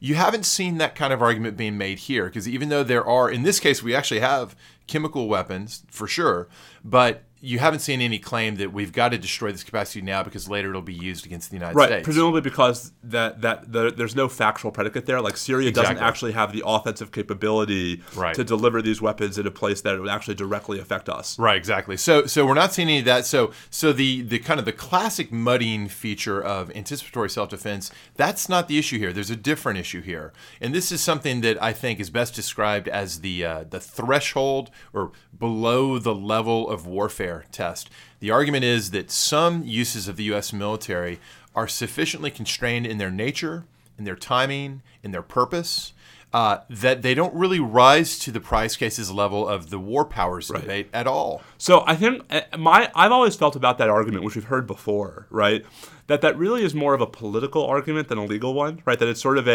You haven't seen that kind of argument being made here, because even though there are, in this case, we actually have chemical weapons, for sure, but you haven't seen any claim that we've got to destroy this capacity now because later it'll be used against the United States. Right, presumably because there's no factual predicate there. Like Syria doesn't actually have the offensive capability to deliver these weapons in a place that it would actually directly affect us. Right, exactly. So we're not seeing any of that. So the kind of the classic muddying feature of anticipatory self-defense, that's not the issue here. There's a different issue here. And this is something that I think is best described as the threshold or below the level of warfare test. The argument is that some uses of the U.S. military are sufficiently constrained in their nature, in their timing, in their purpose, that they don't really rise to the prize cases level of the war powers debate at all. So I think I've always felt about that argument, which we've heard before, right? That really is more of a political argument than a legal one, right? That it's sort of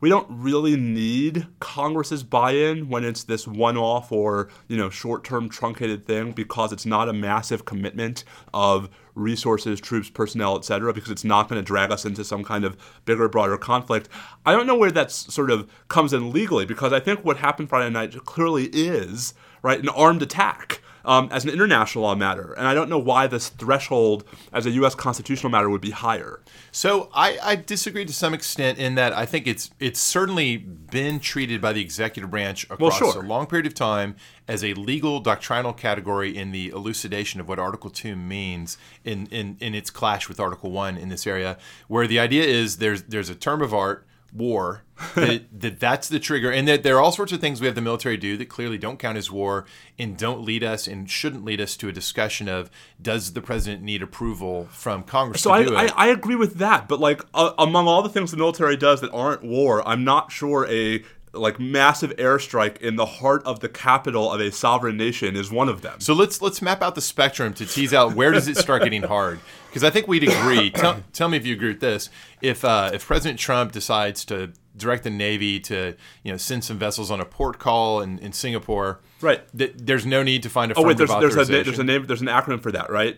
we don't really need Congress's buy-in when it's this one-off or, short-term truncated thing because it's not a massive commitment of resources, troops, personnel, et cetera, because it's not going to drag us into some kind of bigger, broader conflict. I don't know where that sort of comes in legally, because I think what happened Friday night clearly is, an armed attack as an international law matter. And I don't know why this threshold as a U.S. constitutional matter would be higher. So I disagree to some extent in that I think it's certainly been treated by the executive branch across a long period of time as a legal doctrinal category in the elucidation of what Article II means in its clash with Article I in this area, where the idea is there's a term of art, war, that's the trigger, and that there are all sorts of things we have the military do that clearly don't count as war and don't lead us and shouldn't lead us to a discussion of does the president need approval from Congress to do it. I agree with that, but among all the things the military does that aren't war, I'm not sure a massive airstrike in the heart of the capital of a sovereign nation is one of them. So let's map out the spectrum to tease out where does it start getting hard. Because I think we'd agree. Tell me if you agree with this. If President Trump decides to direct the Navy to send some vessels on a port call in Singapore, right? There's no need to find a firm authorization. There's an acronym for that, right?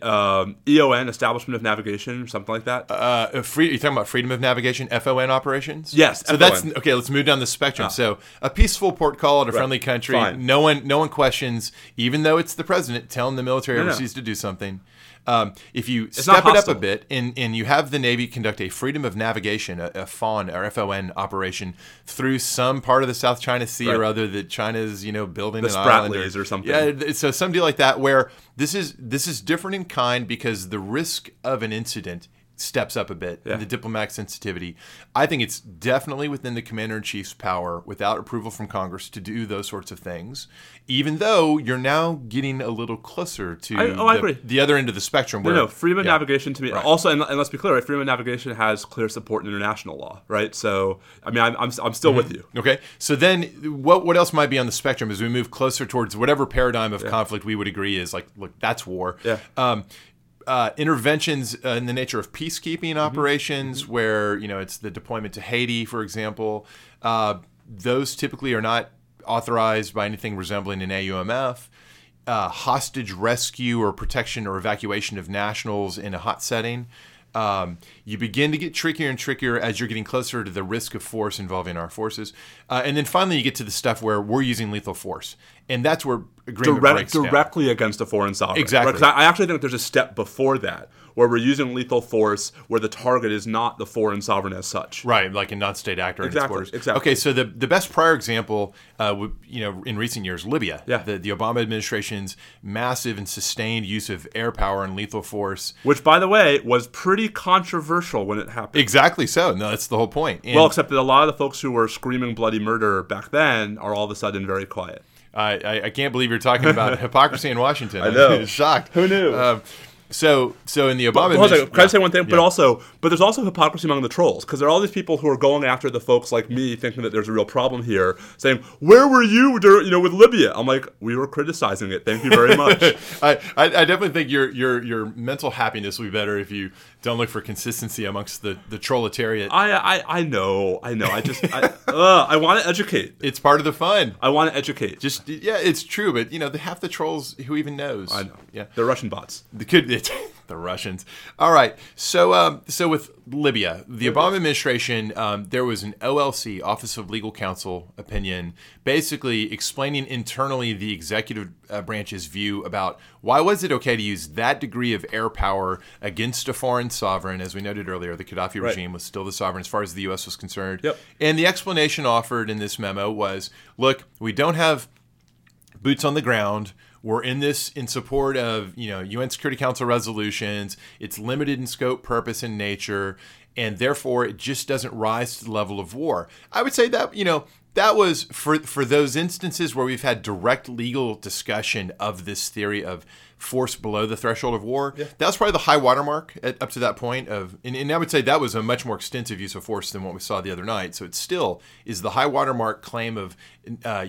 EON, Establishment of Navigation, or something like that. You're talking about Freedom of Navigation, FON operations. Yes. So FON. That's okay. Let's move down the spectrum. So a peaceful port call at a friendly country. Fine. No one questions, even though it's the president telling the military overseas to do something. If you step it up a bit and you have the Navy conduct a Freedom of Navigation, a FON or FON operation through some part of the South China Sea or other that China is building an island or something. Yeah, so some deal like that where this is different in kind because the risk of an incident steps up a bit and the diplomatic sensitivity. I think it's definitely within the commander-in-chief's power without approval from Congress to do those sorts of things, even though you're now getting a little closer to the other end of the spectrum. Where, freedom of navigation to me. Right. Also, and let's be clear, right, freedom of navigation has clear support in international law, right? So, I mean, I'm still with you. Okay. So then what else might be on the spectrum as we move closer towards whatever paradigm of conflict we would agree is that's war. Yeah. Interventions in the nature of peacekeeping operations where, it's the deployment to Haiti, for example, those typically are not authorized by anything resembling an AUMF. Hostage rescue or protection or evacuation of nationals in a hot setting. You begin to get trickier and trickier as you're getting closer to the risk of force involving our forces. And then finally you get to the stuff where we're using lethal force. And that's where agreement breaks down. Directly against a foreign sovereign. Exactly. Because I actually think there's a step before that where we're using lethal force where the target is not the foreign sovereign as such. Right, like a non-state actor in its borders. Exactly. Okay, so the best prior example in recent years, Libya. Yeah. The Obama administration's massive and sustained use of air power and lethal force. Which, by the way, was pretty controversial when it happened. Exactly so. No, that's the whole point. And well, except that a lot of the folks who were screaming bloody murder back then are all of a sudden very quiet. I can't believe you're talking about hypocrisy in Washington. I know. I'm shocked. Who knew? So in the Obama administration... Can I say one thing? Yeah. But there's also hypocrisy among the trolls, because there are all these people who are going after the folks like me, thinking that there's a real problem here, saying, where were you with Libya? I'm like, we were criticizing it. Thank you very much. I definitely think your mental happiness will be better if you don't look for consistency amongst the proletariat. I know. I want to educate. It's part of the fun. I want to educate. It's true, but half the trolls, who even knows? I know. Yeah. They're Russian bots. The Russians. All right. So with Libya, the Obama administration, there was an OLC, Office of Legal Counsel, opinion, basically explaining internally the executive branch's view about why was it okay to use that degree of air power against a foreign sovereign. As we noted earlier, the Qaddafi regime was still the sovereign as far as the U.S. was concerned. Yep. And the explanation offered in this memo was, look, we don't have boots on the ground. We're in this in support of, UN Security Council resolutions. It's limited in scope, purpose, and nature, and therefore it just doesn't rise to the level of war. I would say that, that was for those instances where we've had direct legal discussion of this theory of force below the threshold of war. Yeah. That was probably the high watermark up to that point. And I would say that was a much more extensive use of force than what we saw the other night. So it still is the high watermark claim of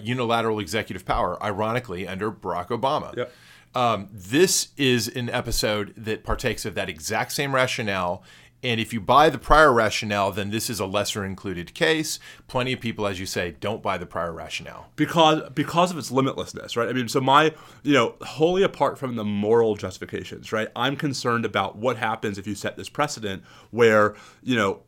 unilateral executive power, ironically, under Barack Obama. Yeah. This is an episode that partakes of that exact same rationale. And if you buy the prior rationale, then this is a lesser included case. Plenty of people, as you say, don't buy the prior rationale. Because of its limitlessness, right? I mean, so my, wholly apart from the moral justifications, right? I'm concerned about what happens if you set this precedent where,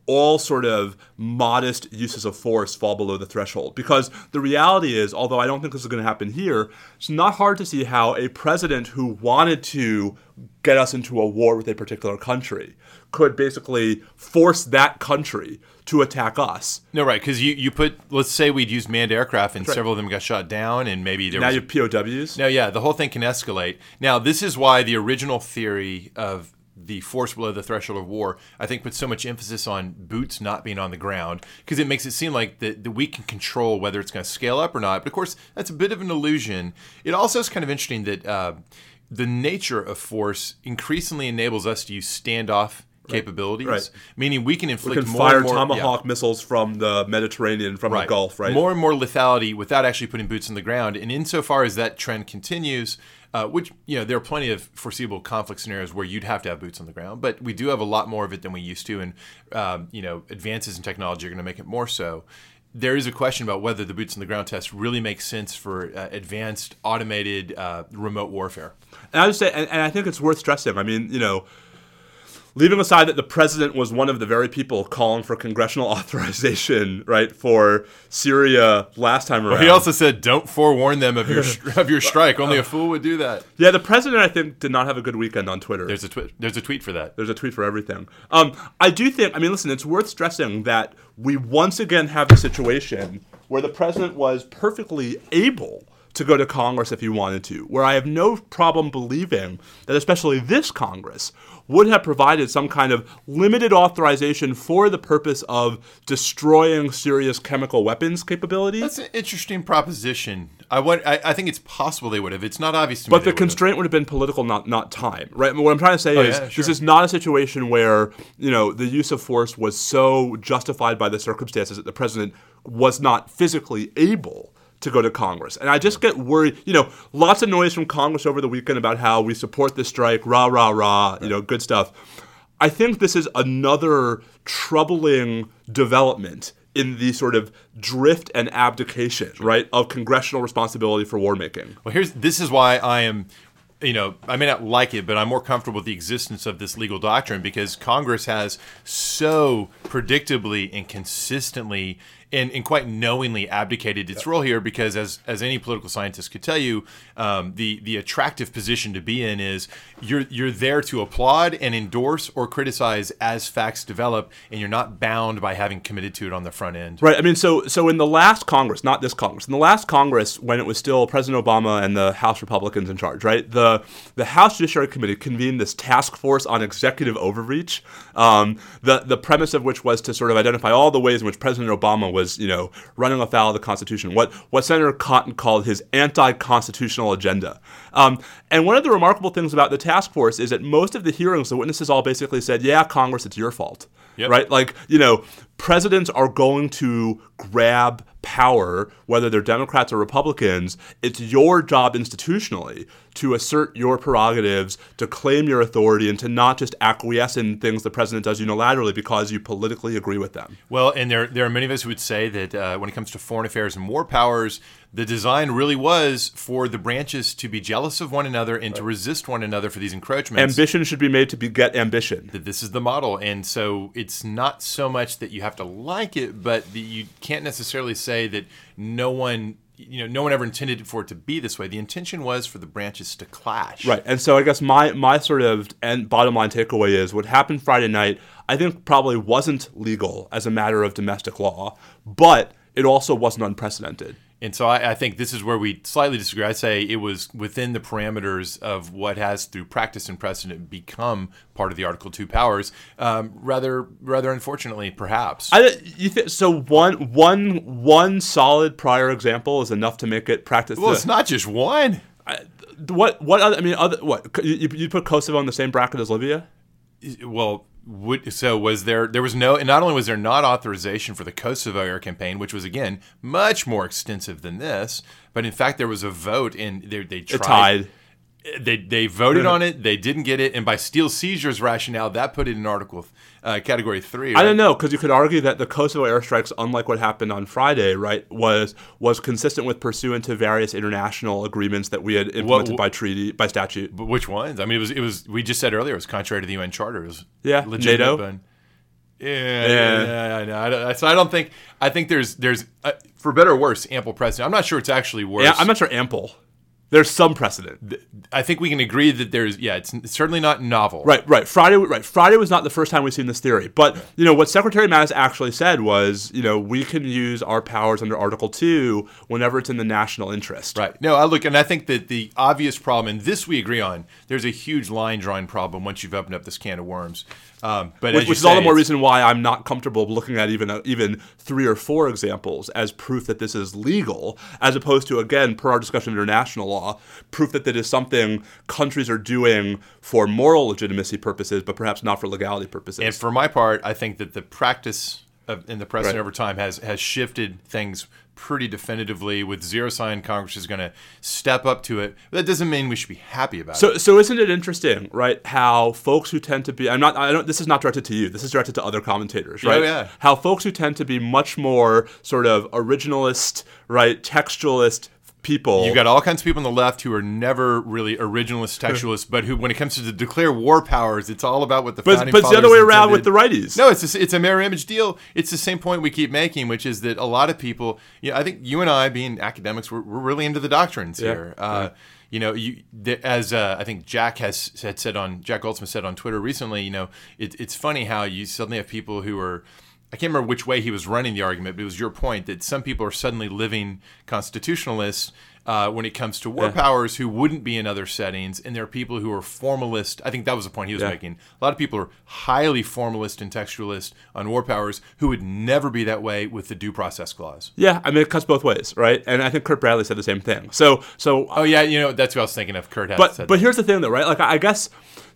all sort of modest uses of force fall below the threshold. Because the reality is, although I don't think this is going to happen here, it's not hard to see how a president who wanted to get us into a war with a particular country could basically force that country to attack us. No, right, because you put, let's say we'd used manned aircraft and several of them got shot down and maybe there was... Now you have POWs? No, yeah, the whole thing can escalate. Now, this is why the original theory of the force below the threshold of war, I think, puts so much emphasis on boots not being on the ground, because it makes it seem like that we can control whether it's going to scale up or not. But, of course, that's a bit of an illusion. It also is kind of interesting that... the nature of force increasingly enables us to use standoff capabilities, meaning we can inflict more Tomahawk missiles from the Mediterranean, from the Gulf, more and more lethality without actually putting boots on the ground. And insofar as that trend continues, which there are plenty of foreseeable conflict scenarios where you'd have to have boots on the ground, but we do have a lot more of it than we used to, and advances in technology are going to make it more so. There is a question about whether the boots-on-the-ground test really makes sense for advanced, automated, remote warfare. And I would say, and I think it's worth stressing, I mean, leaving aside that the president was one of the very people calling for congressional authorization, for Syria last time around. Well, he also said, don't forewarn them of your strike. Only a fool would do that. Yeah, the president, I think, did not have a good weekend on Twitter. There's a tweet for that. There's a tweet for everything. I do think, listen, it's worth stressing that we once again have a situation where the president was perfectly able to go to Congress if he wanted to, where I have no problem believing that especially this Congress would have provided some kind of limited authorization for the purpose of destroying serious chemical weapons capability. That's an interesting proposition. I think it's possible they would have. It's not obvious to me. But the constraint would have been political, not time, right? What I'm trying to say is this is not a situation where, the use of force was so justified by the circumstances that the president was not physically able to go to Congress. And I just get worried, lots of noise from Congress over the weekend about how we support the strike, rah, rah, rah, good stuff. I think this is another troubling development in the sort of drift and abdication, of congressional responsibility for war making. Well, this is why I am you know, I may not like it, but I'm more comfortable with the existence of this legal doctrine because Congress has so predictably and consistently and quite knowingly abdicated its role here because, as any political scientist could tell you, the attractive position to be in is you're there to applaud and endorse or criticize as facts develop, and you're not bound by having committed to it on the front end. Right. I mean, so in the last Congress, not this Congress, in the last Congress when it was still President Obama and the House Republicans in charge, right, the House Judiciary Committee convened this task force on executive overreach, the premise of which was to sort of identify all the ways in which President Obama was, you know, running afoul of the Constitution, what Senator Cotton called his anti-constitutional agenda. And one of the remarkable things about the task force is that most of the hearings, the witnesses all basically said, yeah, Congress, it's your fault, yep. Right? Like, you know, presidents are going to grab power, whether they're Democrats or Republicans. It's your job institutionally to assert your prerogatives, to claim your authority, and to not just acquiesce in things the president does unilaterally because you politically agree with them. Well, and there are many of us who would say that when it comes to foreign affairs and war powers, the design really was for the branches to be jealous of one another and to resist one another for these encroachments. Ambition should be made to beget ambition. This is the model. And so it's not so much that you have to like it, but you can't necessarily say that no one ever intended for it to be this way. The intention was for the branches to clash. Right. And so I guess my sort of bottom line takeaway is what happened Friday night, I think probably wasn't legal as a matter of domestic law, but it also wasn't unprecedented. And so I think this is where we slightly disagree. I say it was within the parameters of what has, through practice and precedent, become part of the Article II powers. Rather unfortunately, perhaps. One solid prior example is enough to make it practice. Well, it's not just one. You put Kosovo in the same bracket as Libya? Well. Not only was there not authorization for the Kosovo air campaign, which was, again, much more extensive than this, but in fact there was a vote and they tried. They voted on it. They didn't get it. And by Steel Seizures rationale, that put it in Article Category 3. Right? I don't know, because you could argue that the Kosovo airstrikes, unlike what happened on Friday, right, was consistent with pursuant to various international agreements that we had implemented by treaty, by statute. But which ones? I mean, it was. We just said earlier it was contrary to the UN Charter. It was legitimate. NATO. Yeah. I think there's for better or worse, ample precedent. I'm not sure it's actually worse. Yeah, I'm not sure ample. There's some precedent. I think we can agree that there's, it's certainly not novel. Right. Friday was not the first time we've seen this theory. But, you know, what Secretary Mattis actually said was, you know, we can use our powers under Article 2 whenever it's in the national interest. Right. No, I think that the obvious problem, and this we agree on, there's a huge line drawing problem once you've opened up this can of worms. Which is all the more reason why I'm not comfortable looking at even 3 or 4 examples as proof that this is legal, as opposed to, again, per our discussion of international law, proof that that is something countries are doing for moral legitimacy purposes, but perhaps not for legality purposes. And for my part, I think that the practice in the precedent over time has shifted things pretty definitively with zero sign. Congress is going to step up to it. That doesn't mean we should be happy about it. So isn't it interesting, right? How folks who tend to be this is not directed to you. This is directed to other commentators, right? Yeah. How folks who tend to be much more sort of originalist, right, textualist people. You've got all kinds of people on the left who are never really originalist, textualists, but who, when it comes to the declare war powers, it's all about what the founding fathers intended. But it's the other way around with the righties. No, it's a mirror image deal. It's the same point we keep making, which is that a lot of people, I think you and I, being academics, we're really into the doctrines here. You know, I think Jack Jack Goldsmith said on Twitter recently, you know, it's funny how you suddenly have people who are, I can't remember which way he was running the argument, but it was your point that some people are suddenly living constitutionalists when it comes to war powers who wouldn't be in other settings, and there are people who are formalist. I think that was the point he was making. A lot of people are highly formalist and textualist on war powers who would never be that way with the due process clause. Yeah, I mean, it cuts both ways, right? And I think Kurt Bradley said the same thing. That's who I was thinking of. Kurt has said that. But here's the thing, though, right? Like, I guess...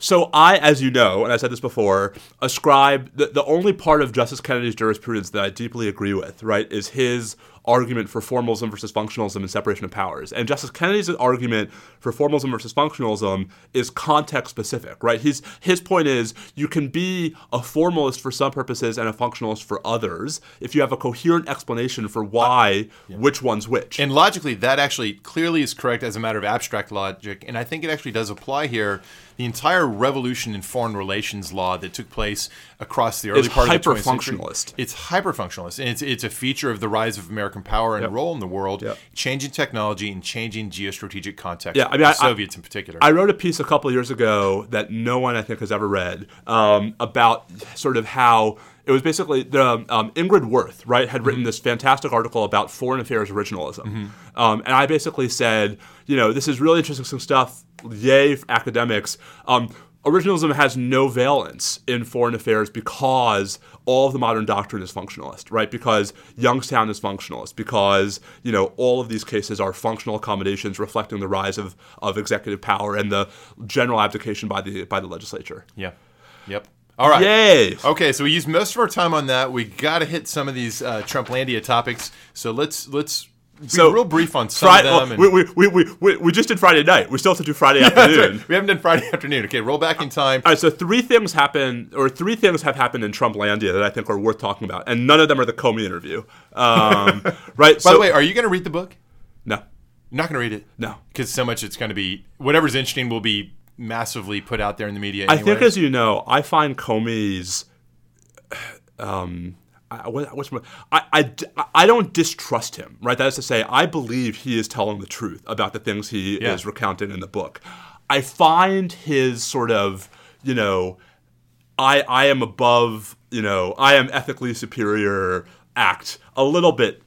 So I, as you know, and I said this before, ascribe the only part of Justice Kennedy's jurisprudence that I deeply agree with, right, is his argument for formalism versus functionalism and separation of powers. And Justice Kennedy's argument for formalism versus functionalism is context-specific, right? His point is you can be a formalist for some purposes and a functionalist for others if you have a coherent explanation for why which one's which. And logically, that actually clearly is correct as a matter of abstract logic, and I think it actually does apply here. The entire revolution in foreign relations law that took place across the early part of the 20th century. It's hyper-functionalist. And it's a feature of the rise of American power and role in the world, changing technology and changing geostrategic context, the Soviets in particular. I wrote a piece a couple of years ago that no one I think has ever read about sort of how it was basically the Ingrid Wirth, right, had written this fantastic article about foreign affairs originalism. And I basically said, you know, this is really interesting stuff. Yay, academics. Originalism has no valence in foreign affairs because all of the modern doctrine is functionalist, right? Because Youngstown is functionalist, because, you know, all of these cases are functional accommodations reflecting the rise of executive power and the general abdication by the legislature. Yeah. Yep. All right. Yay! Okay, so we used most of our time on that. We got to hit some of these Trumplandia topics. So let's be real brief on some of them. We just did Friday night. We still have to do Friday afternoon. Right. We haven't done Friday afternoon. Okay, roll back in time. All right, so three things have happened in Trumplandia that I think are worth talking about, and none of them are the Comey interview. Right. By the way, are you going to read the book? No. You're not going to read it? No. Because so much it's going to be – whatever's interesting will be massively put out there in the media anyway. I think, as you know, I find Comey's – I don't distrust him, right? That is to say, I believe he is telling the truth about the things he is recounting in the book. I find his sort of, you know, I am above, you know, I am ethically superior act a little bit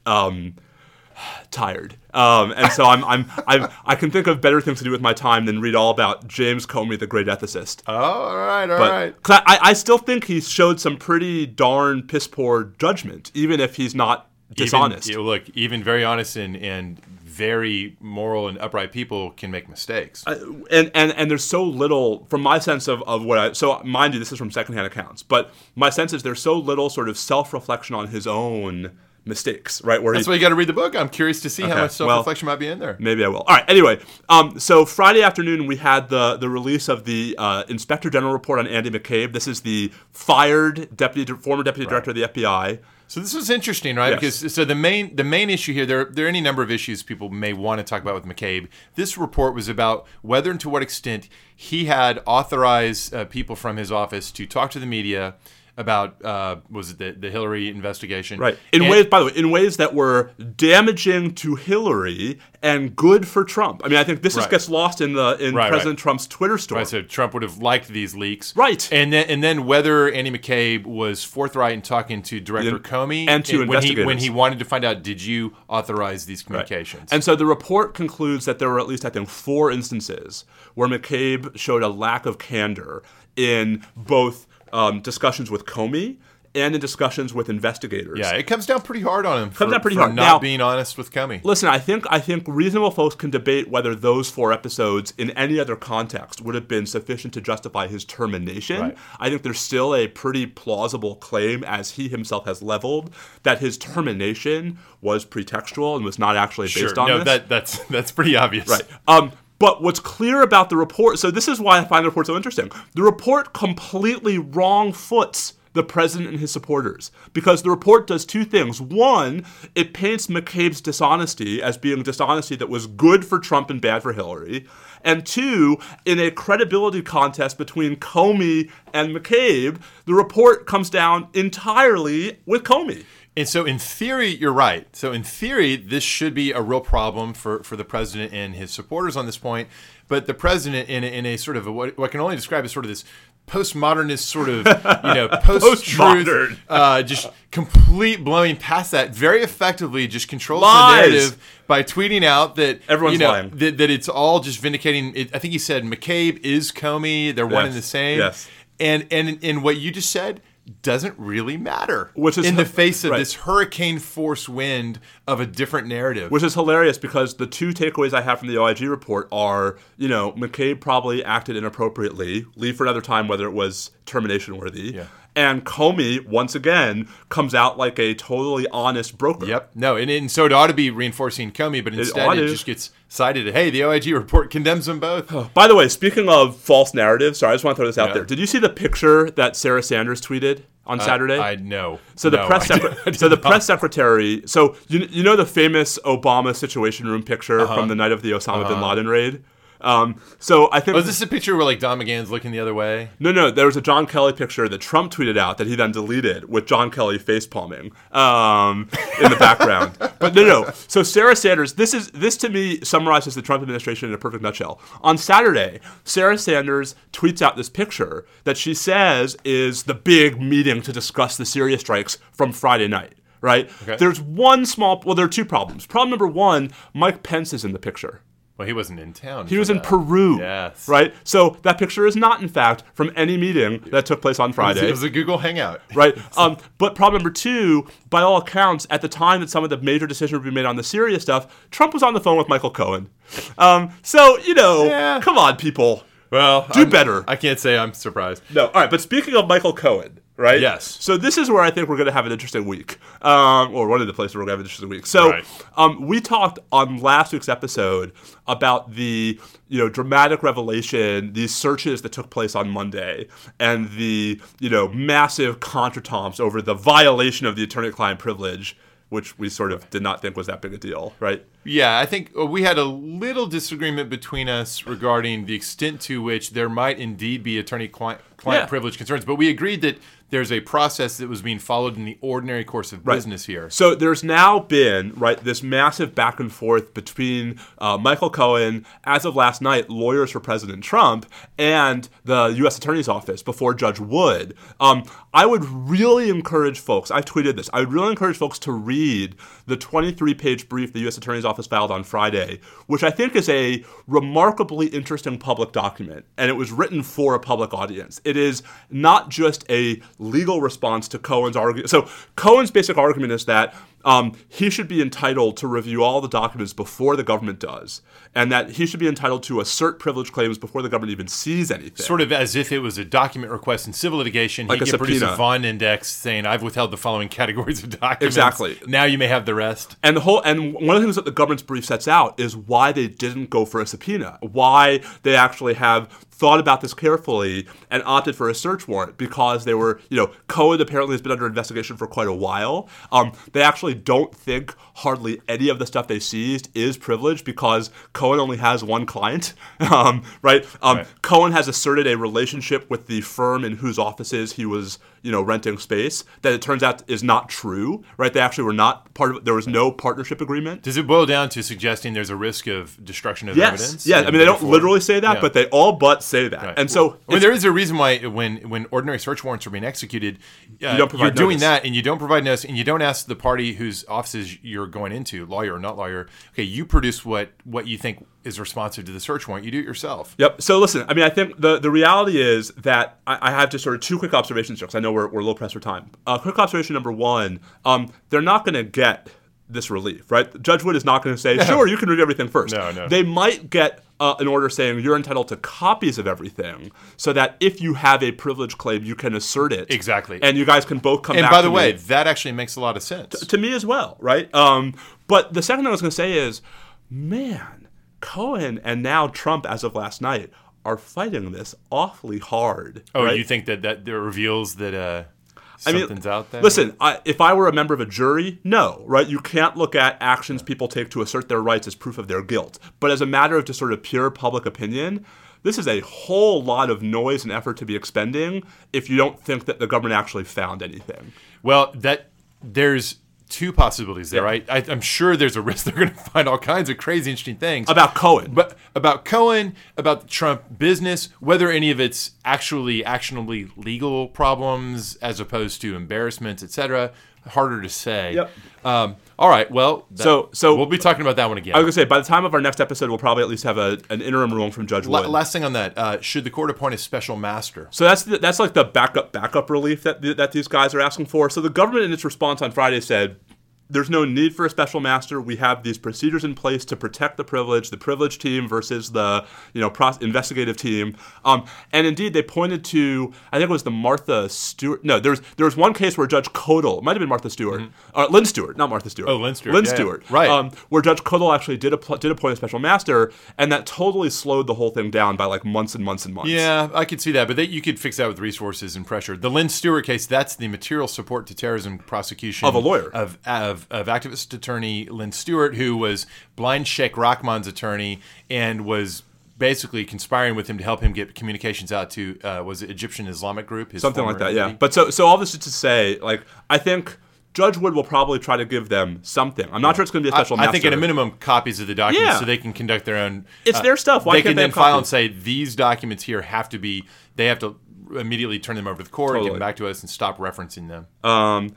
tired. And so I can think of better things to do with my time than read all about James Comey, the great ethicist. Oh, all right. I still think he showed some pretty darn piss poor judgment, even if he's not dishonest. Even very honest and very moral and upright people can make mistakes. And there's so little, from my sense of what I, so mind you, this is from secondhand accounts, but my sense is there's so little sort of self-reflection on his own mistakes, right? That's why you got to read the book. I'm curious to see how much self-reflection might be in there. Maybe I will. All right. Anyway, so Friday afternoon we had the release of the Inspector General report on Andy McCabe. This is the fired former deputy director of the FBI. So this was interesting, right? Yes. Because so the main issue here, there are any number of issues people may want to talk about with McCabe. This report was about whether and to what extent he had authorized people from his office to talk to the media about the Hillary investigation, right? In ways that were damaging to Hillary and good for Trump. I mean, I think this gets lost in President Trump's Twitter story. Right, so Trump would have liked these leaks, right? And then whether Andy McCabe was forthright in talking to Director Comey and to investigators when he wanted to find out, did you authorize these communications? Right. And so the report concludes that there were at least, I think, 4 instances where McCabe showed a lack of candor in both discussions with Comey and in discussions with investigators. Yeah, it comes down pretty hard on him for not being honest with Comey. Listen, I think reasonable folks can debate whether those 4 episodes in any other context would have been sufficient to justify his termination. Right. I think there's still a pretty plausible claim, as he himself has leveled, that his termination was pretextual and was not actually based on this. That's pretty obvious. Right. But what's clear about the report, so this is why I find the report so interesting. The report completely wrong-foots the president and his supporters because the report does 2 things. One, it paints McCabe's dishonesty as being dishonesty that was good for Trump and bad for Hillary. And 2, in a credibility contest between Comey and McCabe, the report comes down entirely with Comey. And so in theory, you're right. So in theory, this should be a real problem for the president and his supporters on this point. But the president, in a sort of what I can only describe as sort of this postmodernist sort of, you know, post-truth, just complete blowing past that, very effectively just controls the narrative by tweeting out that everyone's lying. That it's all just vindicating. I think he said McCabe is Comey. They're one and the same. Yes. And what you just said doesn't really matter, which is in the face of this hurricane force wind of a different narrative. Which is hilarious because the 2 takeaways I have from the OIG report are, you know, McCabe probably acted inappropriately, leave for another time whether it was termination worthy. Yeah. And Comey, once again, comes out like a totally honest broker. Yep. No, and so it ought to be reinforcing Comey, but instead it just gets cited. Hey, the OIG report condemns them both. By the way, speaking of false narratives, sorry, I just want to throw this out there. Did you see the picture that Sarah Sanders tweeted on Saturday? No. So the press secretary. So you know the famous Obama Situation Room picture from the night of the Osama bin Laden raid. So I think... Oh, is this a picture where, like, Don McGahn's looking the other way? No. There was a John Kelly picture that Trump tweeted out that he then deleted with John Kelly facepalming in the background. But no. So Sarah Sanders... This, to me, summarizes the Trump administration in a perfect nutshell. On Saturday, Sarah Sanders tweets out this picture that she says is the big meeting to discuss the Syria strikes from Friday night, right? Okay. There's one small... Well, there are two problems. Problem number one, Mike Pence is in the picture. Well, he wasn't in town. He was in Peru. Yes. Right? So that picture is not, in fact, from any meeting that took place on Friday. It was a Google Hangout. Right. But problem number two, by all accounts, at the time that some of the major decisions were being made on the Syria stuff, Trump was on the phone with Michael Cohen. Come on, people. Well, do better. I can't say I'm surprised. No. All right. But speaking of Michael Cohen, right? Yes. So this is where I think we're going to have an interesting week, or one of the places we're going to have an interesting week. So we talked on last week's episode about the dramatic revelation, these searches that took place on Monday, and the massive contretemps over the violation of the attorney-client privilege, which we sort of did not think was that big a deal, right? Yeah, I think we had a little disagreement between us regarding the extent to which there might indeed be attorney-client privilege concerns, but we agreed that there's a process that was being followed in the ordinary course of business here. So there's now been, this massive back and forth between Michael Cohen, as of last night, lawyers for President Trump, and the U.S. Attorney's Office before Judge Wood. I would really encourage folks, I've tweeted this, I would really encourage folks to read the 23-page brief the U.S. Attorney's Office filed on Friday, which I think is a remarkably interesting public document, and it was written for a public audience. It is not just a legal response to Cohen's argument. So Cohen's basic argument is that he should be entitled to review all the documents before the government does, and that he should be entitled to assert privilege claims before the government even sees anything. Sort of as if it was a document request in civil litigation. Like he could produce a Vaughn index saying, I've withheld the following categories of documents. Exactly. Now you may have the rest. And one of the things that the government's brief sets out is why they didn't go for a subpoena, why they actually have thought about this carefully and opted for a search warrant, because they were, Cohen apparently has been under investigation for quite a while. They actually don't think hardly any of the stuff they seized is privileged, because Cohen only has one client, right? Cohen has asserted a relationship with the firm in whose offices he was, renting space that it turns out is not true, right? They actually were not part of it. There was no partnership agreement. Does it boil down to suggesting there's a risk of destruction of evidence? Yes. I mean, they don't literally say that, but they all but say that. Right. And so there is a reason why when ordinary search warrants are being executed, you're doing that and you don't provide notice and you don't ask the party whose offices you're going into, lawyer or not lawyer, okay, you produce what you think is responsive to the search warrant. You do it yourself. Yep. So listen, I mean, I think the reality is that I have just sort of two quick observations here, because I know we're low pressed for time. Quick observation number one, they're not going to get this relief, right? Judge Wood is not going to say, sure, you can read everything first. No. They might get an order saying you're entitled to copies of everything so that if you have a privilege claim, you can assert it. Exactly. And you guys can both come back to me. And by the way, that actually makes a lot of sense. To me as well, right? But the second thing I was going to say is, man, Cohen and now Trump as of last night are fighting this awfully hard. Oh, right? You think that reveals that... something's out there? Listen, if I were a member of a jury, no, right? You can't look at actions people take to assert their rights as proof of their guilt. But as a matter of just sort of pure public opinion, this is a whole lot of noise and effort to be expending if you don't think that the government actually found anything. Well, there's two possibilities there, right? I'm sure there's a risk they're going to find all kinds of crazy, interesting things. About Cohen, about the Trump business, whether any of it's actually actionably legal problems as opposed to embarrassments, etc. Harder to say. Yep. All right. Well, so we'll be talking about that one again. I was going to say, by the time of our next episode, we'll probably at least have an interim ruling from Judge Wood. Last thing on that, should the court appoint a special master? So that's like the backup relief that these guys are asking for. So the government in its response on Friday said, There's no need for a special master. We have these procedures in place to protect the privileged team versus the, investigative team. And indeed, they pointed to, I think it was the Martha Stewart. No, there was one case where Judge Kodl, it might have been Martha Stewart, Lynn Stewart, not Martha Stewart. Oh, Lynn Stewart. Lynn Stewart. Yeah. Right. Where Judge Kodl actually did appoint a special master, and that totally slowed the whole thing down by like months and months and months. Yeah, I could see that, but you could fix that with resources and pressure. The Lynn Stewart case, that's the material support to terrorism prosecution of a lawyer of activist attorney Lynn Stewart, who was Blind Sheikh Rahman's attorney and was basically conspiring with him to help him get communications out to was it Egyptian Islamic group, his something like that, entity. Yeah. But so all this is to say, like, I think Judge Wood will probably try to give them something. I'm not sure it's going to be a special master. I think at a minimum copies of the documents so they can conduct their own. It's their stuff. Why can't they have copies? They can then file and say these documents here have to be. They have to immediately turn them over to the court and give them back to us and stop referencing them.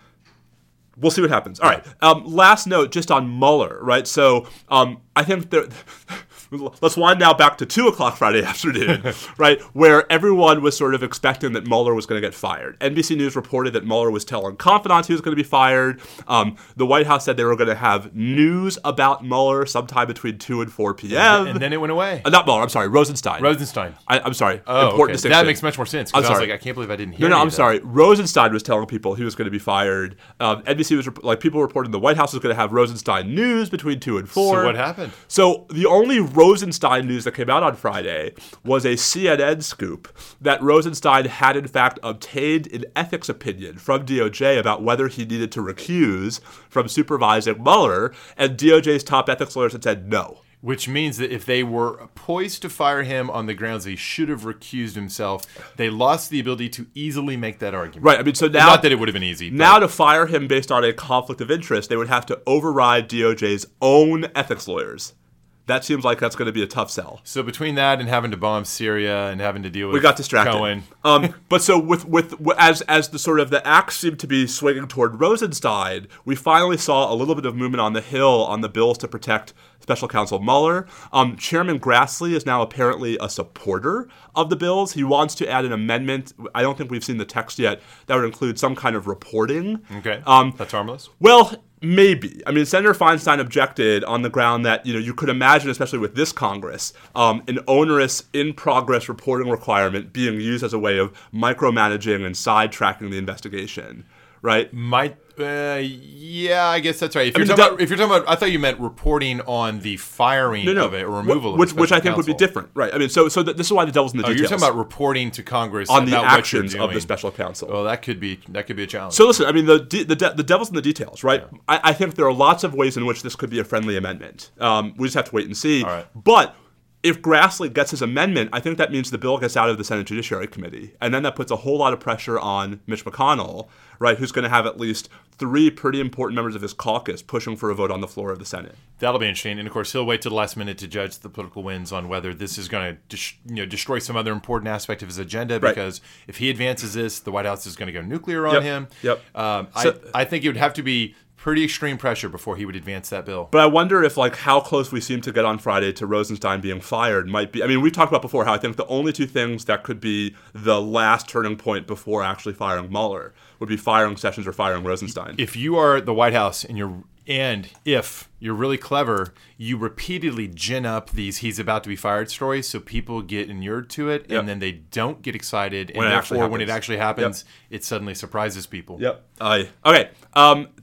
We'll see what happens. All right. Last note, just on Mueller, right? So I think there. Let's wind now back to 2 o'clock Friday afternoon, right, where everyone was sort of expecting that Mueller was going to get fired. NBC News reported that Mueller was telling confidants he was going to be fired. The White House said they were going to have news about Mueller sometime between 2 and 4 p.m. And then it went away. Not Mueller. I'm sorry. Rosenstein. I'm sorry. Oh, important distinction. That makes much more sense. I'm sorry. I was like, I can't believe I didn't hear No, I'm sorry. Rosenstein was telling people he was going to be fired. NBC was like, people reported the White House was going to have Rosenstein news between 2 and 4. So what happened? So the only Rosenstein news that came out on Friday was a CNN scoop that Rosenstein had in fact obtained an ethics opinion from DOJ about whether he needed to recuse from supervising Mueller, and DOJ's top ethics lawyers had said no. Which means that if they were poised to fire him on the grounds they should have recused himself, they lost the ability to easily make that argument. Right. I mean, so now, not that it would have been easy. Now to fire him based on a conflict of interest, they would have to override DOJ's own ethics lawyers. That seems like that's going to be a tough sell. So between that and having to bomb Syria and having to deal with Cohen. We got distracted. But so with as the sort of the axe seemed to be swinging toward Rosenstein, we finally saw a little bit of movement on the Hill on the bills to protect Special Counsel Mueller. Chairman Grassley is now apparently a supporter of the bills. He wants to add an amendment. I don't think we've seen the text yet. That would include some kind of reporting. Okay. That's harmless. Well, maybe. I mean, Senator Feinstein objected on the ground that, you could imagine, especially with this Congress, an onerous in-progress reporting requirement being used as a way of micromanaging and sidetracking the investigation, right? Yeah, I guess that's right. If you're talking about, I thought you meant reporting on the firing of it or removal of it. Which I think would be different, right? I mean, so this is why the devil's in the details. You're talking about reporting to Congress on the actions of the special counsel. Well, that could be a challenge. So listen, I mean, the devil's in the details, right? Yeah. I think there are lots of ways in which this could be a friendly amendment. We just have to wait and see. All right. But if Grassley gets his amendment, I think that means the bill gets out of the Senate Judiciary Committee. And then that puts a whole lot of pressure on Mitch McConnell, right, who's going to have at least 3 pretty important members of his caucus pushing for a vote on the floor of the Senate. That'll be interesting. And, of course, he'll wait till the last minute to judge the political winds on whether this is going to destroy some other important aspect of his agenda, because if he advances this, the White House is going to go nuclear on him. I think it would have to be pretty extreme pressure before he would advance that bill. But I wonder if, like, how close we seem to get on Friday to Rosenstein being fired might be. I mean, we've talked about before how I think the only 2 things that could be the last turning point before actually firing Mueller would be firing Sessions or firing Rosenstein. If you are the White House and if you're really clever, you repeatedly gin up these he's about to be fired stories so people get inured to it, and then they don't get excited. And therefore, when it actually happens, it suddenly surprises people. Yep. Okay.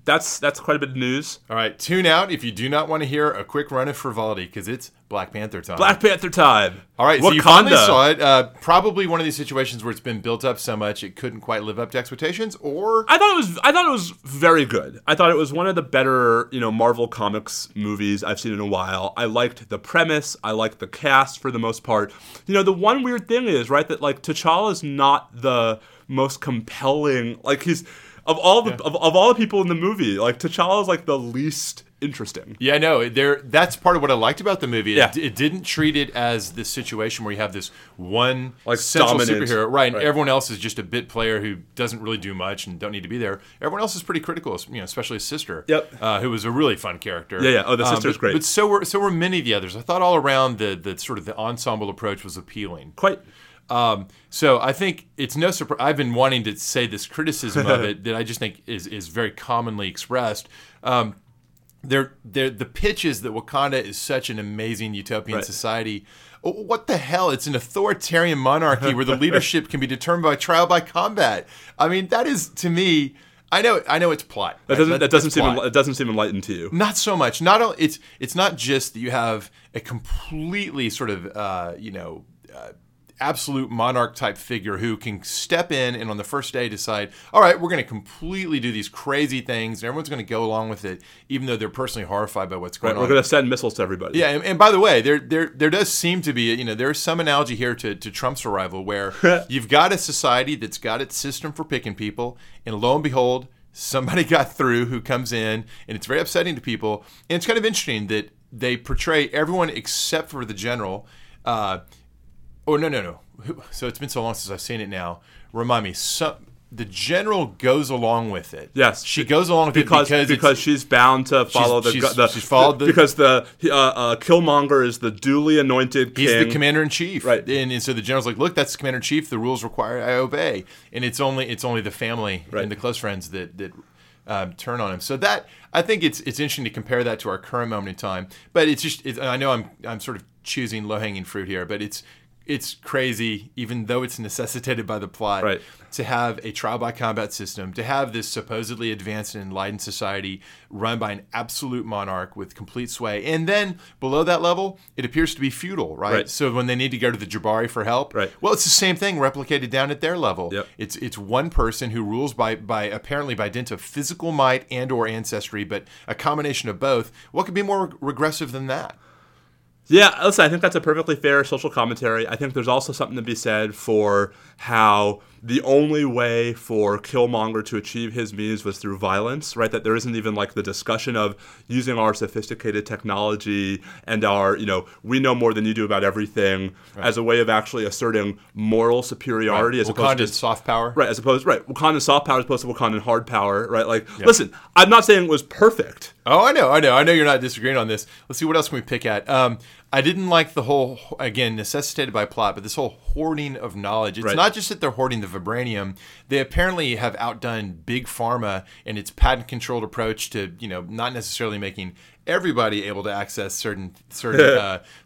That's quite a bit of news. All right. Tune out if you do not want to hear a quick run of frivolity, because it's Black Panther time. Black Panther time. All right. Wakanda. So you finally saw it. Probably one of these situations where it's been built up so much it couldn't quite live up to expectations. Or I thought it was very good. I thought it was one of the better Marvel Comics movies I've seen in a while. I liked the premise. I liked the cast for the most part. The one weird thing is, right, that like T'Challa's not the most compelling. Like he's. Of all the people in the movie, like T'Challa is like the least interesting. Yeah, no, that's part of what I liked about the movie. Yeah. It didn't treat it as this situation where you have this one like central superhero, right? And everyone else is just a bit player who doesn't really do much and don't need to be there. Everyone else is pretty critical, especially his sister, who was a really fun character. Yeah. Oh, the sister's great. But so were many of the others. I thought all around the sort of the ensemble approach was appealing. Quite. So I think it's no surprise. I've been wanting to say this criticism of it that I just think is very commonly expressed. the pitch is that Wakanda is such an amazing utopian society. What the hell? It's an authoritarian monarchy where the leadership can be determined by trial by combat. I mean, that is, to me, I know it's plot. Right? That doesn't seem enlightened to you. Not so much. It's not just that you have a completely sort of absolute monarch type figure who can step in and on the first day decide, all right, we're going to completely do these crazy things and everyone's going to go along with it, even though they're personally horrified by what's going on. We're going to send missiles to everybody. Yeah, and by the way, there does seem to be, there's some analogy here to Trump's arrival where you've got a society that's got its system for picking people, and lo and behold, somebody got through who comes in, and it's very upsetting to people. And it's kind of interesting that they portray everyone except for the general. Oh, no. So it's been so long since I've seen it now. Remind me, the general goes along with it. Yes. She goes along with it because she's bound to follow because the Killmonger is the duly anointed king. He's the commander-in-chief. Right. And so the general's like, look, that's the commander-in-chief. The rules require I obey. And it's only the family and the close friends that turn on him. So that, I think it's interesting to compare that to our current moment in time. But it's just, I know I'm sort of choosing low-hanging fruit here, but it's crazy, even though it's necessitated by the plot, to have a trial by combat system, to have this supposedly advanced and enlightened society run by an absolute monarch with complete sway. And then below that level, it appears to be feudal, right? So when they need to go to the Jabari for help, well, it's the same thing replicated down at their level. Yep. It's one person who rules by apparently by dint of physical might and or ancestry, but a combination of both. What could be more regressive than that? Yeah, listen, I think that's a perfectly fair social commentary. I think there's also something to be said for how the only way for Killmonger to achieve his means was through violence, right? That there isn't even like the discussion of using our sophisticated technology and our, we know more than you do about everything as a way of actually asserting moral superiority as opposed to Wakandan soft power. Right, as opposed Wakandan soft power as opposed to Wakandan hard power, right? Like, listen, I'm not saying it was perfect. Oh, I know. I know you're not disagreeing on this. Let's see, what else can we pick at? I didn't like the whole, again, necessitated by plot, but this whole hoarding of knowledge. It's not just that they're hoarding the vibranium. They apparently have outdone Big Pharma and its patent-controlled approach to, not necessarily making everybody able to access certain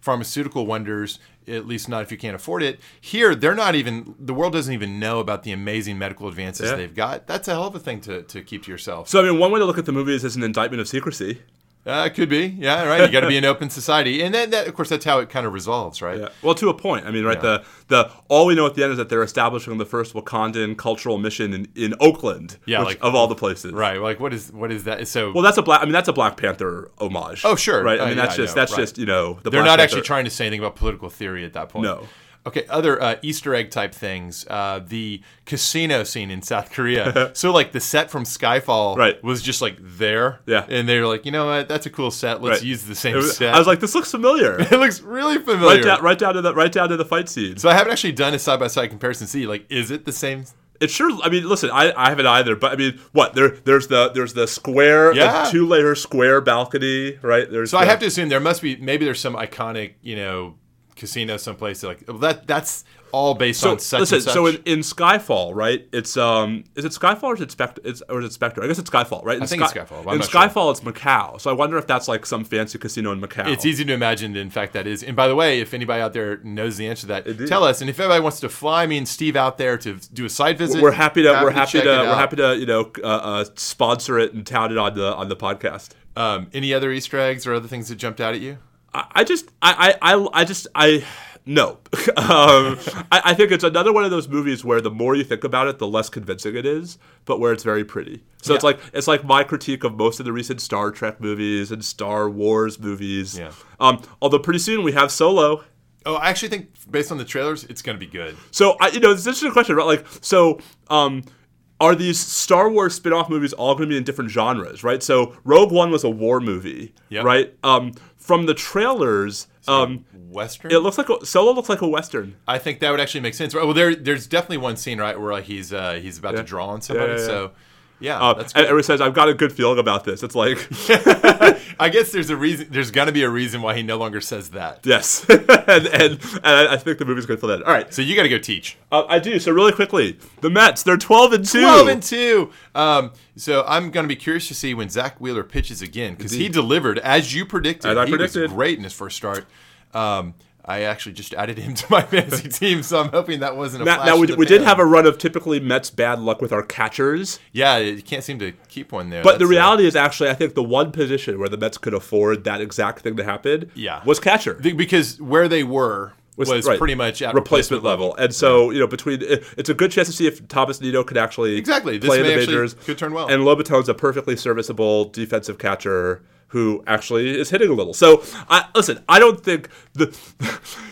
pharmaceutical wonders, at least not if you can't afford it. Here, the world doesn't even know about the amazing medical advances they've got. That's a hell of a thing to keep to yourself. So, one way to look at the movie is as an indictment of secrecy. It could be. Yeah, right. You got to be an open society. And then, of course, that's how it kind of resolves, right? Yeah. Well, to a point. The all we know at the end is that they're establishing the first Wakandan cultural mission in Oakland, of all the places. Right. Like, what is that? So, well, that's a Black Panther homage. Oh, sure. Right. They're not actually trying to say anything about political theory at that point. No. Okay, other Easter egg type things. The casino scene in South Korea. So, the set from Skyfall was just there. Yeah. And they were like, you know what? That's a cool set. Let's use the same set. I was like, this looks familiar. It looks really familiar. Right down to the fight scene. So I haven't actually done a side by side comparison to see is it the same? It sure. I haven't either. But what? There's the square, the two-layer square balcony, right? I have to assume there must be. Maybe there's some iconic, casino someplace that's all based on such and such. So in Skyfall, right? It's is it Skyfall or is it Spectre? I guess it's Skyfall, right? I think it's Skyfall. In Skyfall, it's Macau. So I wonder if that's some fancy casino in Macau. It's easy to imagine that in fact that is. And by the way, if anybody out there knows the answer to that, tell us. And if anybody wants to fly me and Steve out there to do a site visit, we're happy to sponsor it and tout it on the podcast. Any other Easter eggs or other things that jumped out at you? I think it's another one of those movies where the more you think about it, the less convincing it is, but where it's very pretty. So it's like my critique of most of the recent Star Trek movies and Star Wars movies. Yeah. Although pretty soon we have Solo. Oh, I actually think based on the trailers, it's going to be good. So it's an interesting question, right? Are these Star Wars spin-off movies all going to be in different genres, right? So Rogue One was a war movie, right? From the trailers, Western. It looks like Solo looks like a Western. I think that would actually make sense. Well, there's definitely one scene, right, where he's about to draw on somebody. Yeah, yeah, yeah. So Yeah, that's good. Everyone says, I've got a good feeling about this. It's like... I guess there's a reason. There's going to be a reason why he no longer says that. Yes. and I think the movie's going to fill that. All right. So you got to go teach. I do. So really quickly, the Mets, they're 12-2. 12-2. So I'm going to be curious to see when Zach Wheeler pitches again, because he delivered, as you predicted. As I predicted. He was great in his first start. I actually just added him to my fantasy team, so I'm hoping that wasn't a flash. Now, we did have a run of typically Mets bad luck with our catchers. Yeah, you can't seem to keep one there. But the reality is actually, I think the one position where the Mets could afford that exact thing to happen was catcher. Because where they were... was pretty much at replacement level. And so, between it's a good chance to see if Thomas Nito could actually play in the majors. Could turn well. And Lobaton's a perfectly serviceable defensive catcher who actually is hitting a little. So, I don't think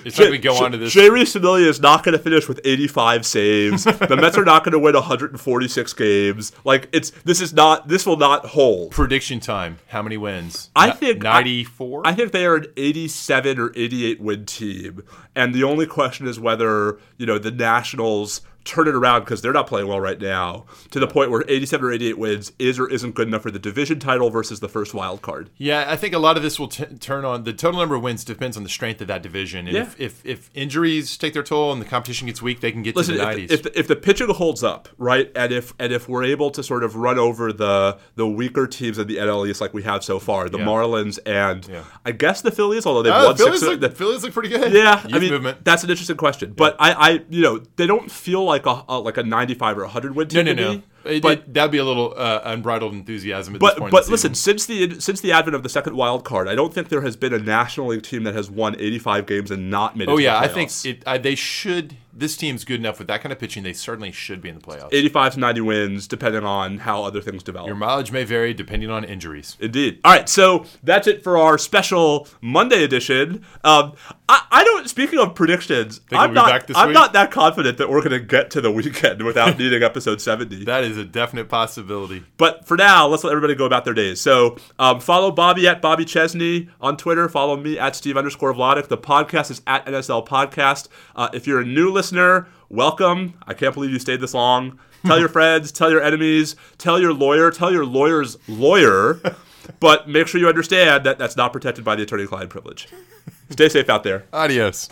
it's going to go on to this. Jerry Familia is not going to finish with 85 saves. The Mets are not going to win 146 games. Like, this will not hold. Prediction time. How many wins? I think 94. I think they are an 87 or 88 win team. And the only question is whether, the Nationals turn it around, because they're not playing well right now, to the point where 87 or 88 wins is or isn't good enough for the division title versus the first wild card. Yeah, I think a lot of this will turn on the total number of wins depends on the strength of that division. And if injuries take their toll and the competition gets weak, they can get to the 90s. If the pitching holds up, right, and if we're able to sort of run over the weaker teams in the NL East like we have so far, the Marlins and I guess the Phillies, although they've won six. The Phillies look pretty good. Yeah. Youth movement. That's an interesting question. Yeah. But I they don't feel like a 95 or 100 win team. No. But that'd be a little unbridled enthusiasm at this point. But listen, since the advent of the second wild card, I don't think there has been a National League team that has won 85 games and not made it to the playoffs. I think they should. This team's good enough with that kind of pitching. They certainly should be in the playoffs. 85 to 90 wins, depending on how other things develop. Your mileage may vary depending on injuries. Indeed. All right, so that's it for our special Monday edition. I don't. Speaking of predictions, I'm not that confident that we're going to get to the weekend without needing episode 70. That is a definite possibility. But for now, let's let everybody go about their days. So follow Bobby at Bobby Chesney on Twitter. Follow me at Steve_Vladek. The podcast is at NSL Podcast. If you're a new listener, welcome. I can't believe you stayed this long. Tell your friends, tell your enemies, tell your lawyer, tell your lawyer's lawyer. But make sure you understand that that's not protected by the attorney-client privilege. Stay safe out there. Adios.